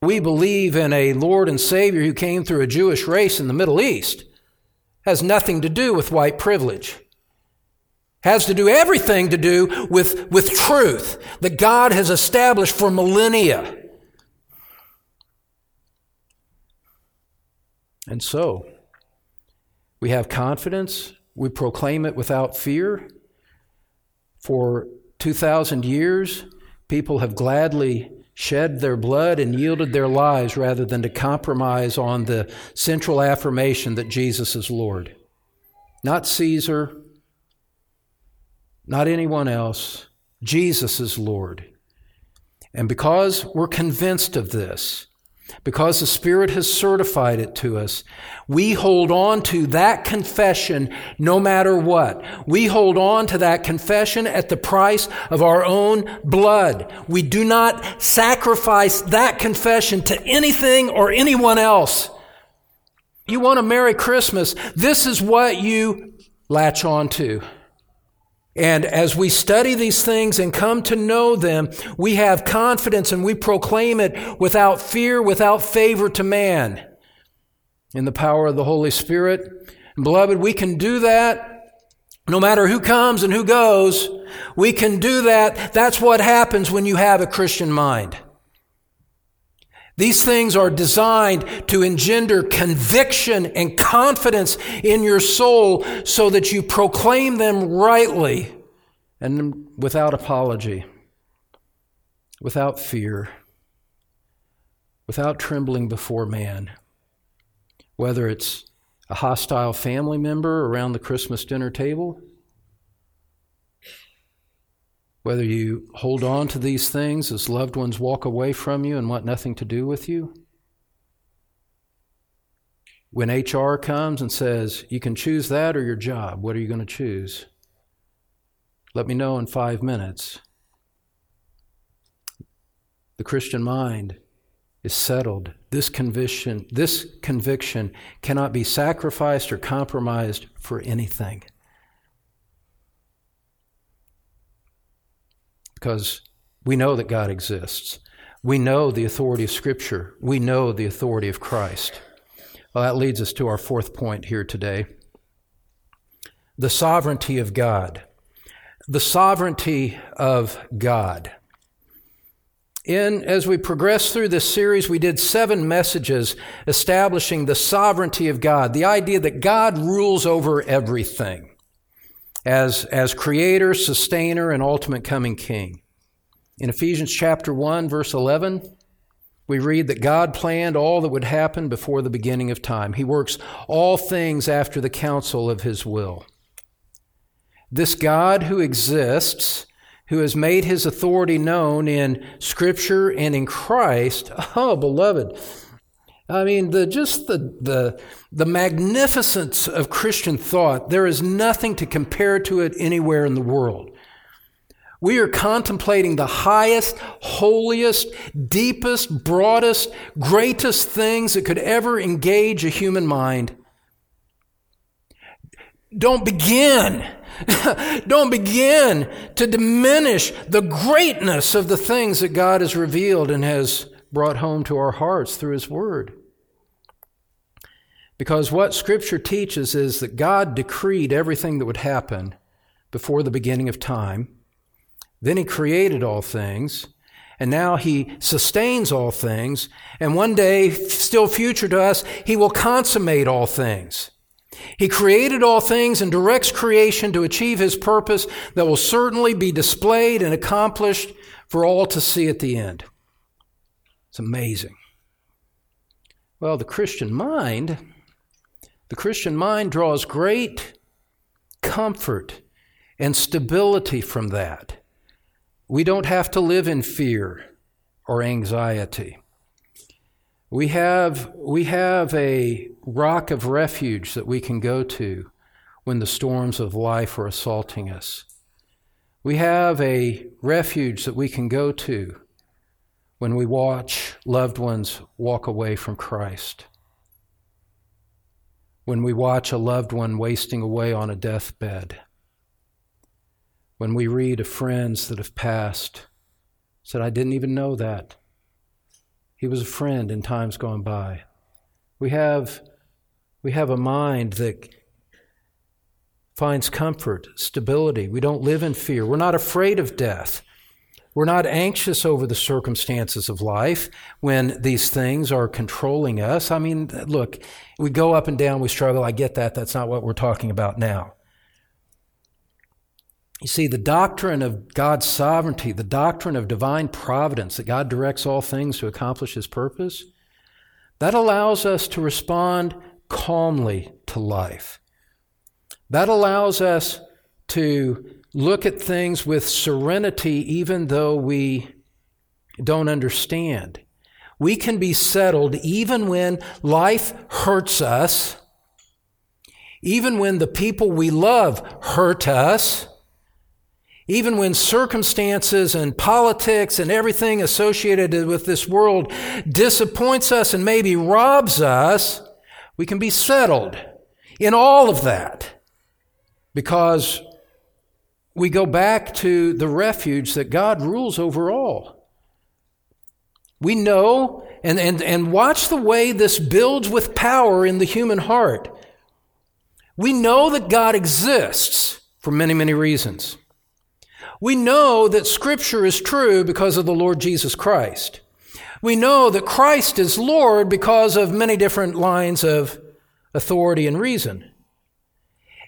We believe in a Lord and Savior who came through a Jewish race in the Middle East. Has nothing to do with white privilege. Has to do everything to do with, with truth that God has established for millennia. And so, we have confidence, we proclaim it without fear. For two thousand years, people have gladly shed their blood and yielded their lives rather than to compromise on the central affirmation that Jesus is Lord. Not Caesar, not anyone else, Jesus is Lord. And because we're convinced of this, because the Spirit has certified it to us, we hold on to that confession no matter what. We hold on to that confession at the price of our own blood. We do not sacrifice that confession to anything or anyone else. You want a Merry Christmas, this is what you latch on to. And as we study these things and come to know them, we have confidence and we proclaim it without fear, without favor to man. in the power of the Holy Spirit. And beloved, we can do that no matter who comes and who goes. We can do that. That's what happens when you have a Christian mind. These things are designed to engender conviction and confidence in your soul so that you proclaim them rightly and without apology, without fear, without trembling before man. Whether it's a hostile family member around the Christmas dinner table, whether you hold on to these things as loved ones walk away from you and want nothing to do with you. When H R comes and says, you can choose that or your job, what are you going to choose? Let me know in five minutes. The Christian mind is settled. This conviction, this conviction cannot be sacrificed or compromised for anything. Because we know that God exists. We know the authority of Scripture. We know the authority of Christ. Well, that leads us to our fourth point here today. The sovereignty of God. The sovereignty of God. In, as we progress through this series, we did seven messages establishing the sovereignty of God, the idea that God rules over everything. As, as creator, sustainer, and ultimate coming king. In Ephesians chapter one, verse eleven, we read that God planned all that would happen before the beginning of time. He works all things after the counsel of his will. This God who exists, who has made his authority known in Scripture and in Christ, oh, beloved, I mean, the, just the, the the magnificence of Christian thought, there is nothing to compare to it anywhere in the world. We are contemplating the highest, holiest, deepest, broadest, greatest things that could ever engage a human mind. Don't begin, don't begin to diminish the greatness of the things that God has revealed and has brought home to our hearts through his word. Because what Scripture teaches is that God decreed everything that would happen before the beginning of time. Then he created all things, and now he sustains all things, and one day, still future to us, he will consummate all things. He created all things and directs creation to achieve his purpose that will certainly be displayed and accomplished for all to see at the end. It's amazing. Well, the Christian mind, the Christian mind draws great comfort and stability from that. We don't have to live in fear or anxiety. We have, we have a rock of refuge that we can go to when the storms of life are assaulting us. We have a refuge that we can go to when we watch loved ones walk away from Christ, when we watch a loved one wasting away on a deathbed, when we read of friends that have passed, said, I didn't even know that. He was a friend in times gone by. We have, we have a mind that finds comfort, stability. We don't live in fear. We're not afraid of death. We're not anxious over the circumstances of life when these things are controlling us. I mean, look, we go up and down, we struggle. I get that. That's not what we're talking about now. You see, the doctrine of God's sovereignty, the doctrine of divine providence, that God directs all things to accomplish his purpose, that allows us to respond calmly to life. That allows us to look at things with serenity, even though we don't understand. We can be settled even when life hurts us, even when the people we love hurt us, even when circumstances and politics and everything associated with this world disappoints us and maybe robs us. We can be settled in all of that because we go back to the refuge that God rules over all. We know and, and, and watch the way this builds with power in the human heart. We know that God exists for many, many reasons. We know that Scripture is true because of the Lord Jesus Christ. We know that Christ is Lord because of many different lines of authority and reason.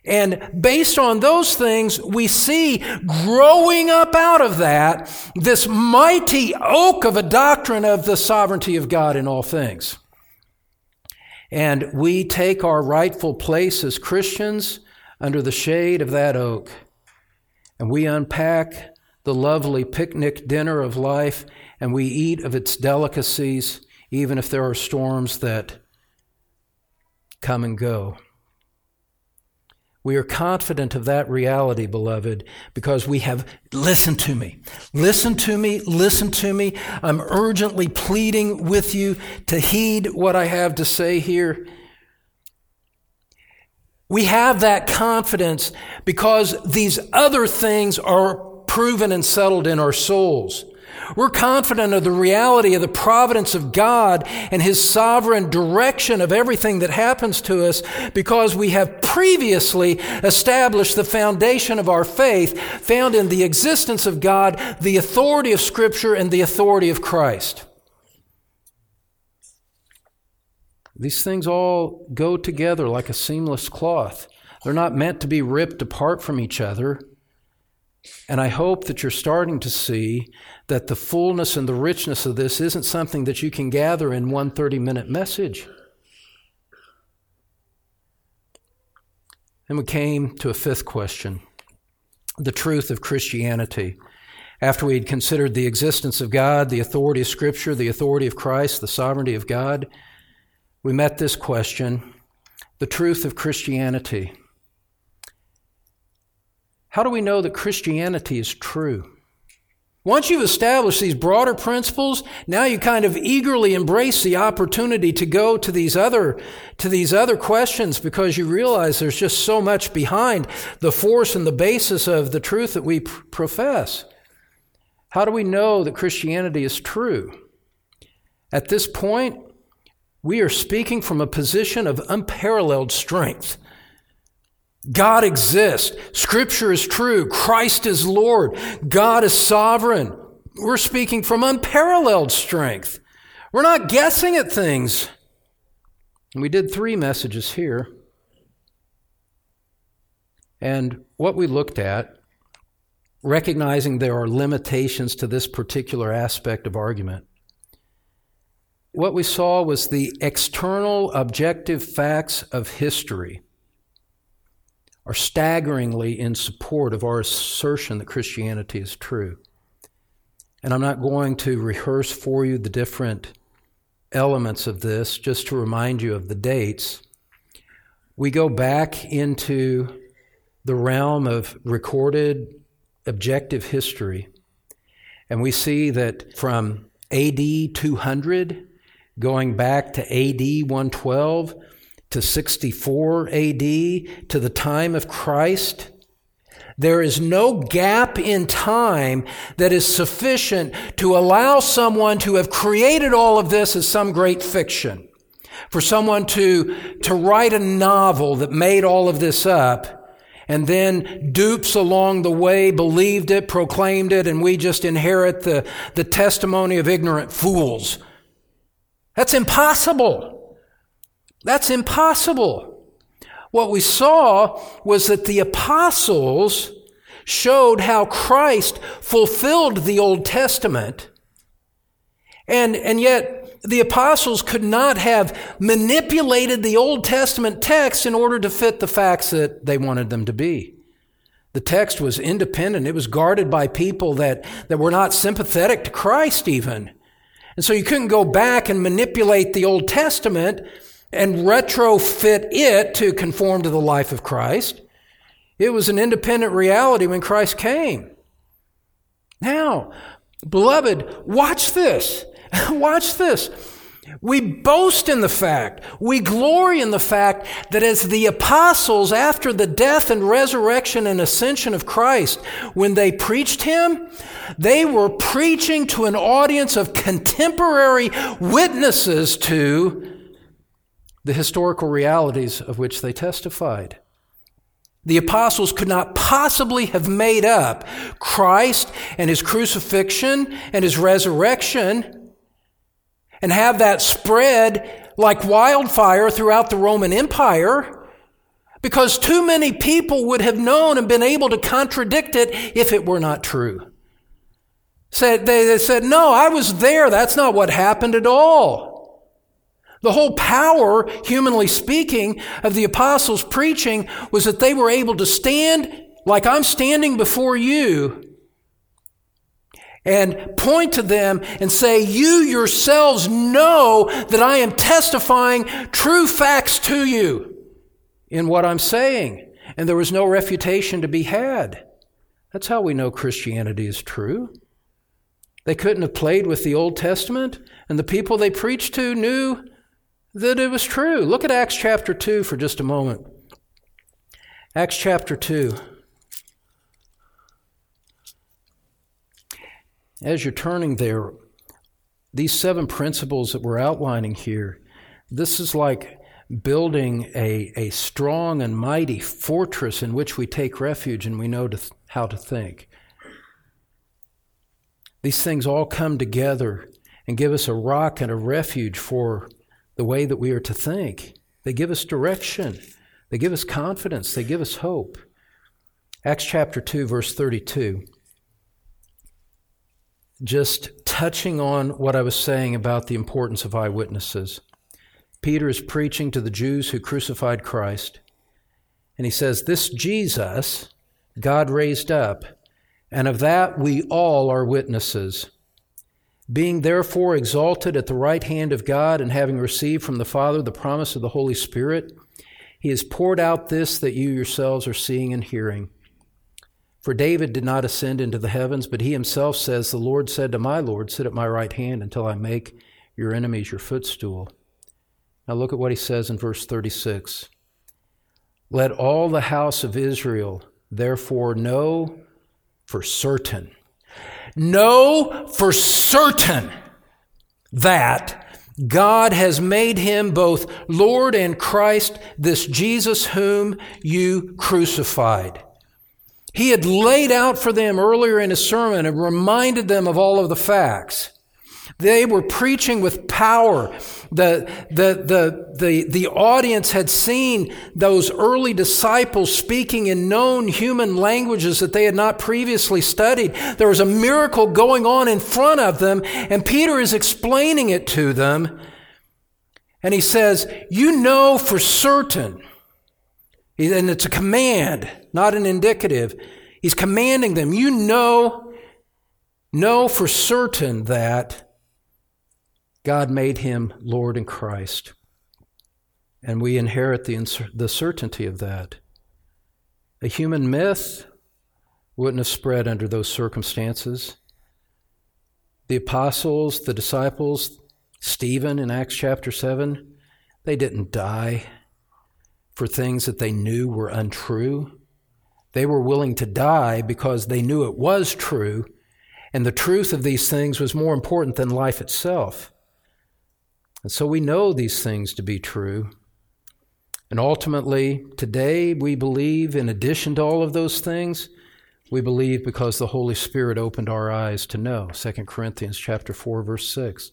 And based on those things, we see growing up out of that this mighty oak of a doctrine of the sovereignty of God in all things. And we take our rightful place as Christians under the shade of that oak. And we unpack the lovely picnic dinner of life, and we eat of its delicacies, even if there are storms that come and go. We are confident of that reality, beloved, because we have, listen to me, listen to me, listen to me. I'm urgently pleading with you to heed what I have to say here. We have that confidence because these other things are proven and settled in our souls. We're confident of the reality of the providence of God and His sovereign direction of everything that happens to us because we have previously established the foundation of our faith found in the existence of God, the authority of Scripture, and the authority of Christ. These things all go together like a seamless cloth. They're not meant to be ripped apart from each other. And I hope that you're starting to see that the fullness and the richness of this isn't something that you can gather in one thirty-minute message. And we came to a fifth question, the truth of Christianity. After we had considered the existence of God, the authority of Scripture, the authority of Christ, the sovereignty of God, we met this question, the truth of Christianity. How do we know that Christianity is true? Once you've established these broader principles, now you kind of eagerly embrace the opportunity to go to these other, to these other questions because you realize there's just so much behind the force and the basis of the truth that we pr- profess. How do we know that Christianity is true? At this point, we are speaking from a position of unparalleled strength. God exists. Scripture is true. Christ is Lord. God is sovereign. We're speaking from unparalleled strength. We're not guessing at things. And we did three messages here. And what we looked at, recognizing there are limitations to this particular aspect of argument, what we saw was the external objective facts of history are staggeringly in support of our assertion that Christianity is true. And I'm not going to rehearse for you the different elements of this, just to remind you of the dates. We go back into the realm of recorded objective history, and we see that from A D two hundred, going back to A D one twelve, to sixty-four A D, to the time of Christ. There is no gap in time that is sufficient to allow someone to have created all of this as some great fiction, for someone to, to write a novel that made all of this up, and then dupes along the way believed it, proclaimed it, and we just inherit the, the testimony of ignorant fools. That's impossible. That's impossible. What we saw was that the apostles showed how Christ fulfilled the Old Testament, and, and yet the apostles could not have manipulated the Old Testament text in order to fit the facts that they wanted them to be. The text was independent. It was guarded by people that, that were not sympathetic to Christ even. And so you couldn't go back and manipulate the Old Testament and retrofit it to conform to the life of Christ. It was an independent reality when Christ came. Now, beloved, watch this. Watch this. We boast in the fact, we glory in the fact that as the apostles, after the death and resurrection and ascension of Christ, when they preached him, they were preaching to an audience of contemporary witnesses to the historical realities of which they testified. The apostles could not possibly have made up Christ and his crucifixion and his resurrection and have that spread like wildfire throughout the Roman Empire, because too many people would have known and been able to contradict it if it were not true. Said, they, they said, no, I was there. That's not what happened at all. The whole power, humanly speaking, of the apostles' preaching was that they were able to stand like I'm standing before you and point to them and say, you yourselves know that I am testifying true facts to you in what I'm saying. And there was no refutation to be had. That's how we know Christianity is true. They couldn't have played with the Old Testament, and the people they preached to knew that it was true. Look at Acts chapter two for just a moment. Acts chapter two. As you're turning there, these seven principles that we're outlining here, this is like building a, a strong and mighty fortress in which we take refuge and we know to th- how to think. These things all come together and give us a rock and a refuge for the way that we are to think. They give us direction. They give us confidence. They give us hope. Acts chapter two, verse thirty-two. Just touching on what I was saying about the importance of eyewitnesses. Peter is preaching to the Jews who crucified Christ, and he says, this Jesus God raised up, and of that we all are witnesses. Being therefore exalted at the right hand of God, and having received from the Father the promise of the Holy Spirit, he has poured out this that you yourselves are seeing and hearing. For David did not ascend into the heavens, but he himself says, the Lord said to my Lord, sit at my right hand until I make your enemies your footstool. Now look at what he says in verse thirty-six. Let all the house of Israel therefore know for certain, know for certain that God has made him both Lord and Christ, this Jesus whom you crucified. He had laid out for them earlier in his sermon and reminded them of all of the facts. They were preaching with power. The, the, the, the, the audience had seen those early disciples speaking in known human languages that they had not previously studied. There was a miracle going on in front of them, and Peter is explaining it to them. And he says, you know for certain. And it's a command, not an indicative. He's commanding them. You know, know for certain that God made him Lord and Christ. And we inherit the, ins- the certainty of that. A human myth wouldn't have spread under those circumstances. The apostles, the disciples, Stephen in Acts chapter seven, they didn't die for things that they knew were untrue. They were willing to die because they knew it was true, and the truth of these things was more important than life itself. And so we know these things to be true. And ultimately, today we believe, in addition to all of those things, we believe because the Holy Spirit opened our eyes to know. Second Corinthians chapter four, verse six.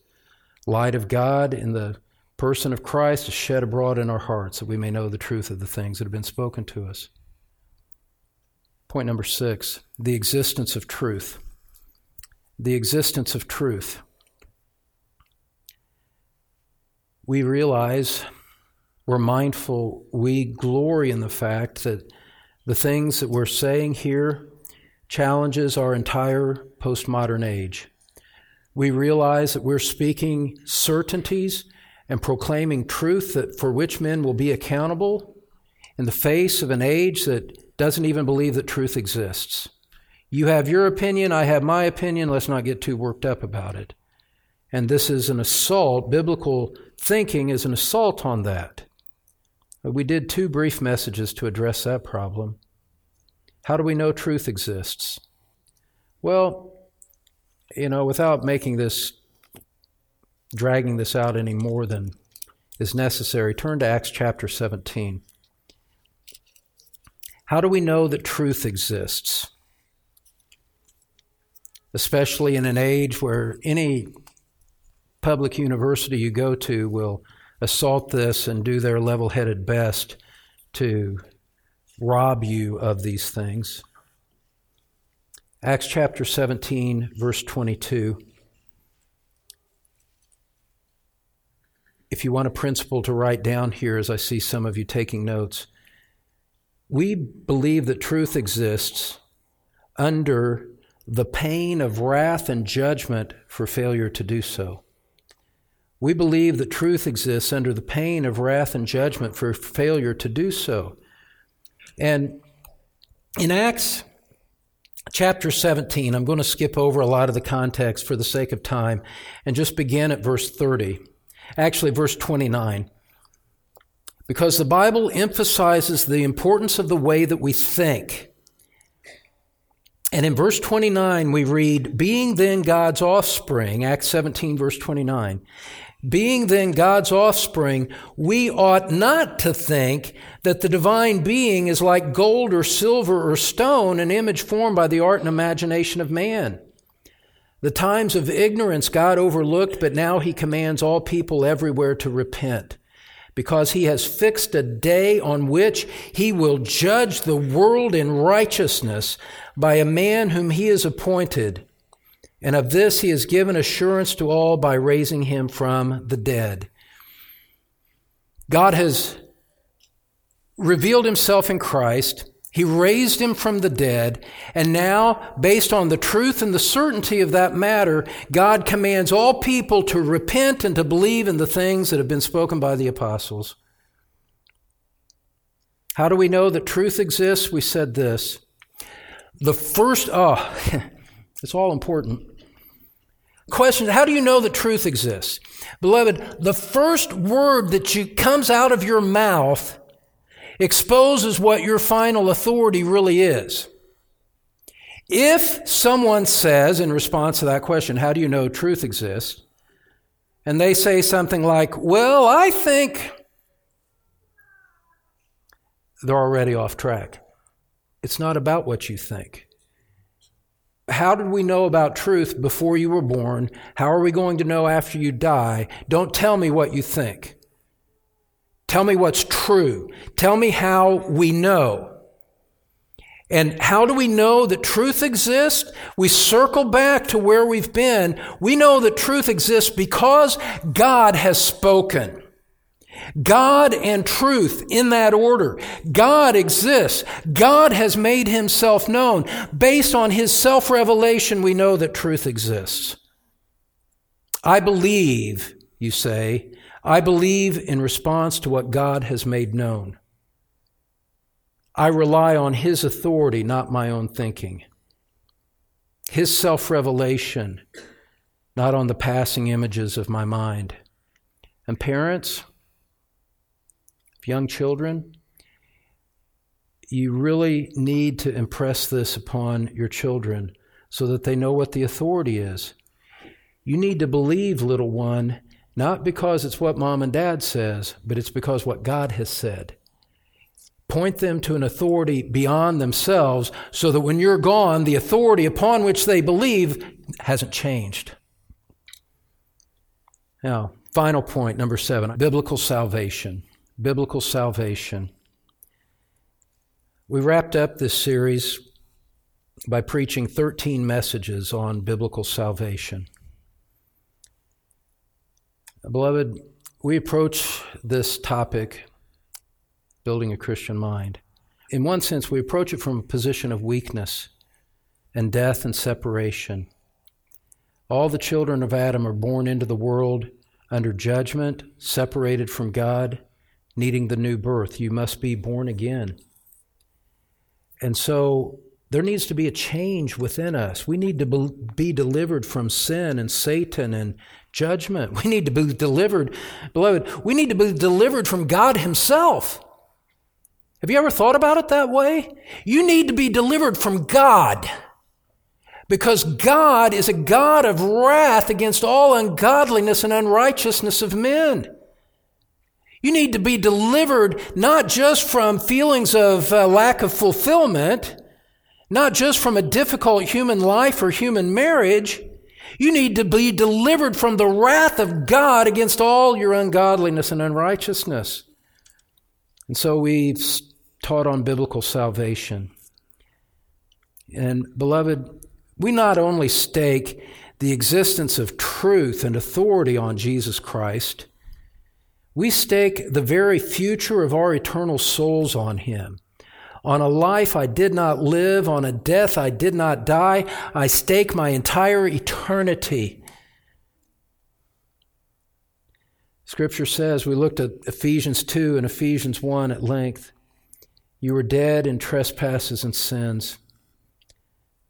Light of God in the person of Christ is shed abroad in our hearts that we may know the truth of the things that have been spoken to us. Point number six, the existence of truth. The existence of truth. We realize, we're mindful, we glory in the fact that the things that we're saying here challenges our entire postmodern age. We realize that we're speaking certainties and proclaiming truth that for which men will be accountable in the face of an age that doesn't even believe that truth exists. You have your opinion, I have my opinion, let's not get too worked up about it. And this is an assault. Biblical thinking is an assault on that. We did two brief messages to address that problem. How do we know truth exists? Well, you know, without making this, dragging this out any more than is necessary, turn to Acts chapter seventeen. How do we know that truth exists? Especially in an age where any public university you go to will assault this and do their level-headed best to rob you of these things. Acts chapter seventeen, verse twenty-two. If you want a principle to write down here, as I see some of you taking notes, we believe that truth exists under the pain of wrath and judgment for failure to do so. We believe that truth exists under the pain of wrath and judgment for failure to do so. And in Acts chapter seventeen, I'm going to skip over a lot of the context for the sake of time and just begin at verse thirty, actually verse twenty-nine, because the Bible emphasizes the importance of the way that we think. And in verse twenty-nine, we read, being then God's offspring, Acts seventeen, verse twenty-nine, being then God's offspring, we ought not to think that the divine being is like gold or silver or stone, an image formed by the art and imagination of man. The times of ignorance God overlooked, but now he commands all people everywhere to repent, because he has fixed a day on which he will judge the world in righteousness by a man whom he has appointed. And of this he has given assurance to all by raising him from the dead. God has revealed himself in Christ. He raised him from the dead. And now, based on the truth and the certainty of that matter, God commands all people to repent and to believe in the things that have been spoken by the apostles. How do we know that truth exists? We said this. The first, oh, it's all important. Question, how do you know that truth exists? Beloved, the first word that you, comes out of your mouth exposes what your final authority really is. If someone says, in response to that question, how do you know truth exists? And they say something like, well, I think, they're already off track. It's not about what you think. How did we know about truth before you were born? How are we going to know after you die? Don't tell me what you think. Tell me what's true. Tell me how we know. And how do we know that truth exists? We circle back to where we've been. We know that truth exists because God has spoken. God and truth in that order. God exists. God has made himself known. Based on his self-revelation, we know that truth exists. I believe, you say, I believe in response to what God has made known. I rely on his authority, not my own thinking. His self-revelation, not on the passing images of my mind. And parents, young children, you really need to impress this upon your children so that they know what the authority is. You need to believe, little one, not because it's what mom and dad says, but it's because what God has said. Point them to an authority beyond themselves so that when you're gone, the authority upon which they believe hasn't changed. Now, final point, number seven, biblical salvation. Biblical salvation. We wrapped up this series by preaching thirteen messages on biblical salvation. Beloved, we approach this topic, building a Christian mind. In one sense, we approach it from a position of weakness and death and separation. All the children of Adam are born into the world under judgment, separated from God, needing the new birth. You must be born again. And so There needs to be a change within us. We need to be delivered from sin and Satan and judgment. We need to be delivered, beloved, we need to be delivered from God Himself. Have you ever thought about it that way? You need to be delivered from God, because God is a God of wrath against all ungodliness and unrighteousness of men. You need to be delivered not just from feelings of uh, lack of fulfillment, not just from a difficult human life or human marriage. You need to be delivered from the wrath of God against all your ungodliness and unrighteousness. And so we've taught on biblical salvation. And beloved, we not only stake the existence of truth and authority on Jesus Christ, we stake the very future of our eternal souls on Him. On a life I did not live, on a death I did not die, I stake my entire eternity. Scripture says, we looked at Ephesians two and Ephesians one at length, you were dead in trespasses and sins,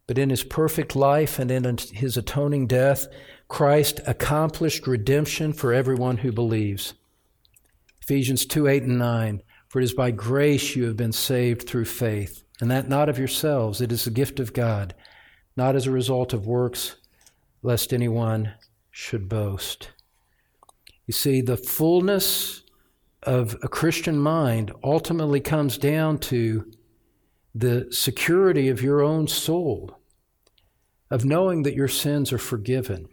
but in His perfect life and in His atoning death, Christ accomplished redemption for everyone who believes. Ephesians two, eight, and nine, for it is by grace you have been saved through faith, and that not of yourselves, it is the gift of God, not as a result of works, lest anyone should boast. You see, the fullness of a Christian mind ultimately comes down to the security of your own soul, of knowing that your sins are forgiven,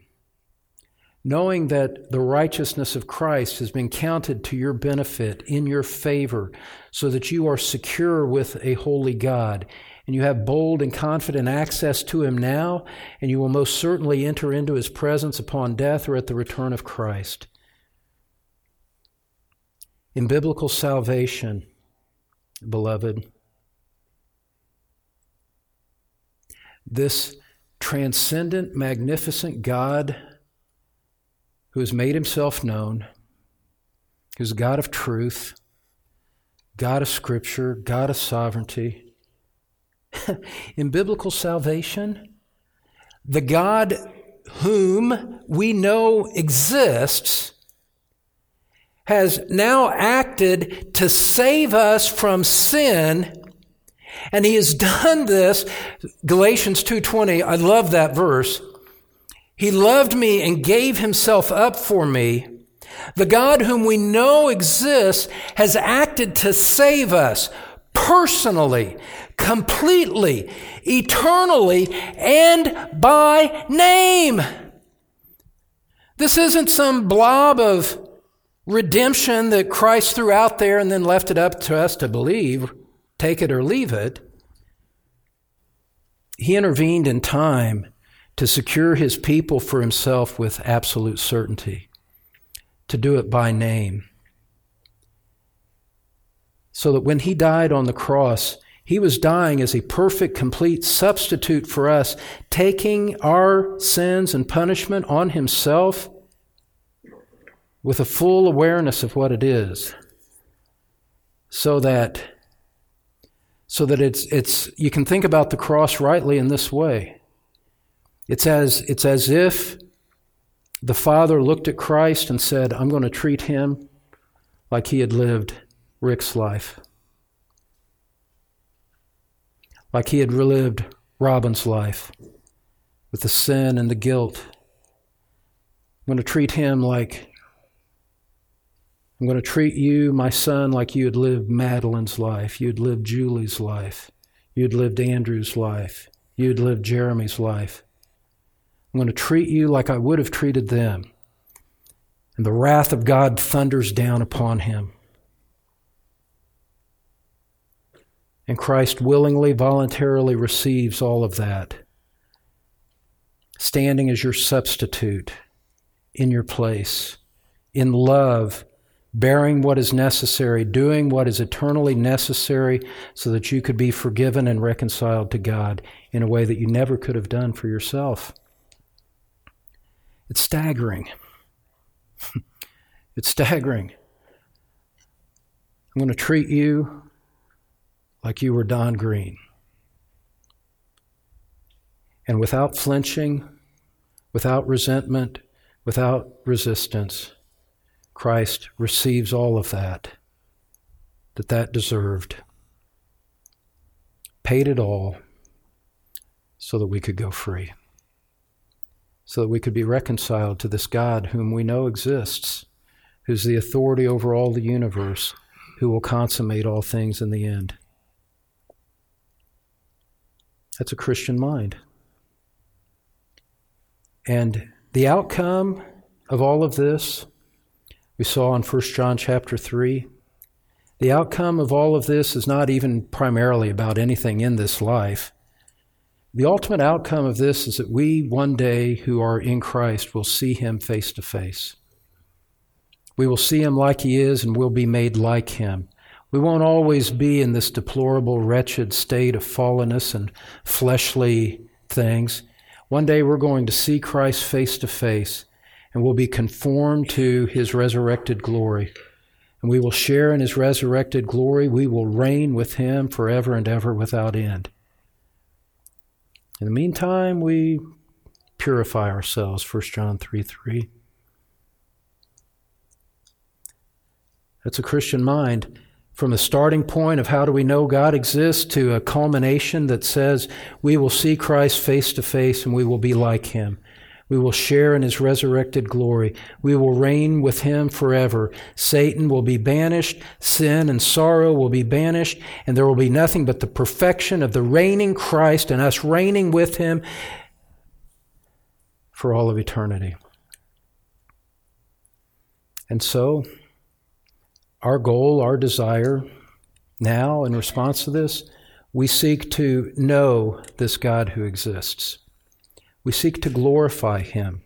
knowing that the righteousness of Christ has been counted to your benefit, in your favor, so that you are secure with a holy God, and you have bold and confident access to Him now, and you will most certainly enter into His presence upon death or at the return of Christ. In biblical salvation, beloved, this transcendent, magnificent God who has made Himself known, who's God of truth, God of Scripture, God of sovereignty. In biblical salvation, the God whom we know exists has now acted to save us from sin, and He has done this. Galatians two twenty, I love that verse. He loved me and gave Himself up for me. The God whom we know exists has acted to save us personally, completely, eternally, and by name. This isn't some blob of redemption that Christ threw out there and then left it up to us to believe, take it or leave it. He intervened in time to secure His people for Himself with absolute certainty, to do it by name. So that when He died on the cross, He was dying as a perfect, complete substitute for us, taking our sins and punishment on Himself with a full awareness of what it is, so that, so that it's, it's, you can think about the cross rightly in this way. It's as, it's as if the Father looked at Christ and said, I'm going to treat him like he had lived Rick's life, like he had relived Robin's life with the sin and the guilt. I'm going to treat him like, I'm going to treat you, my son, like you had lived Madeline's life, you had lived Julie's life, you had lived Andrew's life, you had lived Jeremy's life. I'm going to treat you like I would have treated them. And the wrath of God thunders down upon him. And Christ willingly, voluntarily receives all of that, standing as your substitute, in your place, in love, bearing what is necessary, doing what is eternally necessary so that you could be forgiven and reconciled to God in a way that you never could have done for yourself. It's staggering. It's staggering. I'm going to treat you like you were Don Green. and without flinching, without resentment, without resistance, Christ receives all of that, that that deserved, paid it all so that we could go free, so that we could be reconciled to this God whom we know exists, who's the authority over all the universe, who will consummate all things in the end. That's a Christian mind. And the outcome of all of this, we saw in First John chapter three, the outcome of all of this is not even primarily about anything in this life. The ultimate outcome of this is that we one day who are in Christ will see him face to face. We will see him like he is and we'll be made like him. We won't always be in this deplorable, wretched state of fallenness and fleshly things. One day we're going to see Christ face to face and we'll be conformed to his resurrected glory. And we will share in his resurrected glory. We will reign with him forever and ever without end. In the meantime, we purify ourselves, First John three three. That's a Christian mind. From the starting point of how do we know God exists to a culmination that says we will see Christ face to face and we will be like him. We will share in his resurrected glory. We will reign with him forever. Satan will be banished. Sin and sorrow will be banished. And there will be nothing but the perfection of the reigning Christ and us reigning with him for all of eternity. And so, our goal, our desire now in response to this, we seek to know this God who exists. We seek to glorify him.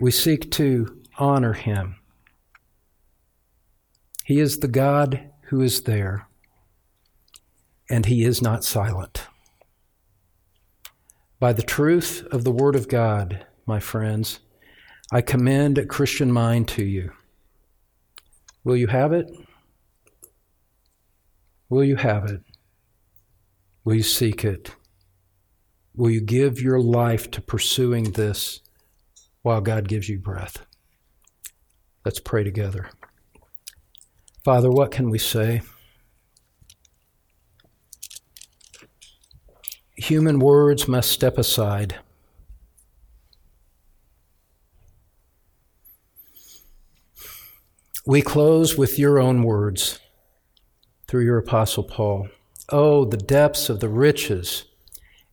We seek to honor him. He is the God who is there, and he is not silent. By the truth of the Word of God, my friends, I commend a Christian mind to you. Will you have it? Will you have it? Will you seek it? Will you give your life to pursuing this while God gives you breath? Let's pray together. Father, what can we say? Human words must step aside. We close with your own words through your Apostle Paul. Oh, the depths of the riches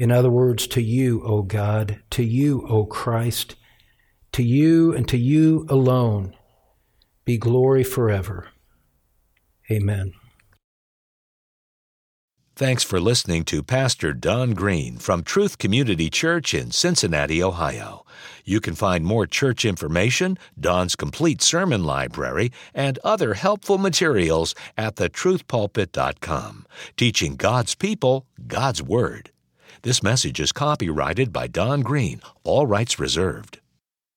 in other words, to you, O God, to you, O Christ, to you and to you alone, be glory forever. Amen. Thanks for listening to Pastor Don Green from Truth Community Church in Cincinnati, Ohio. You can find more church information, Don's complete sermon library, and other helpful materials at the truth pulpit dot com. Teaching God's people, God's Word. This message is copyrighted by Don Green, all rights reserved.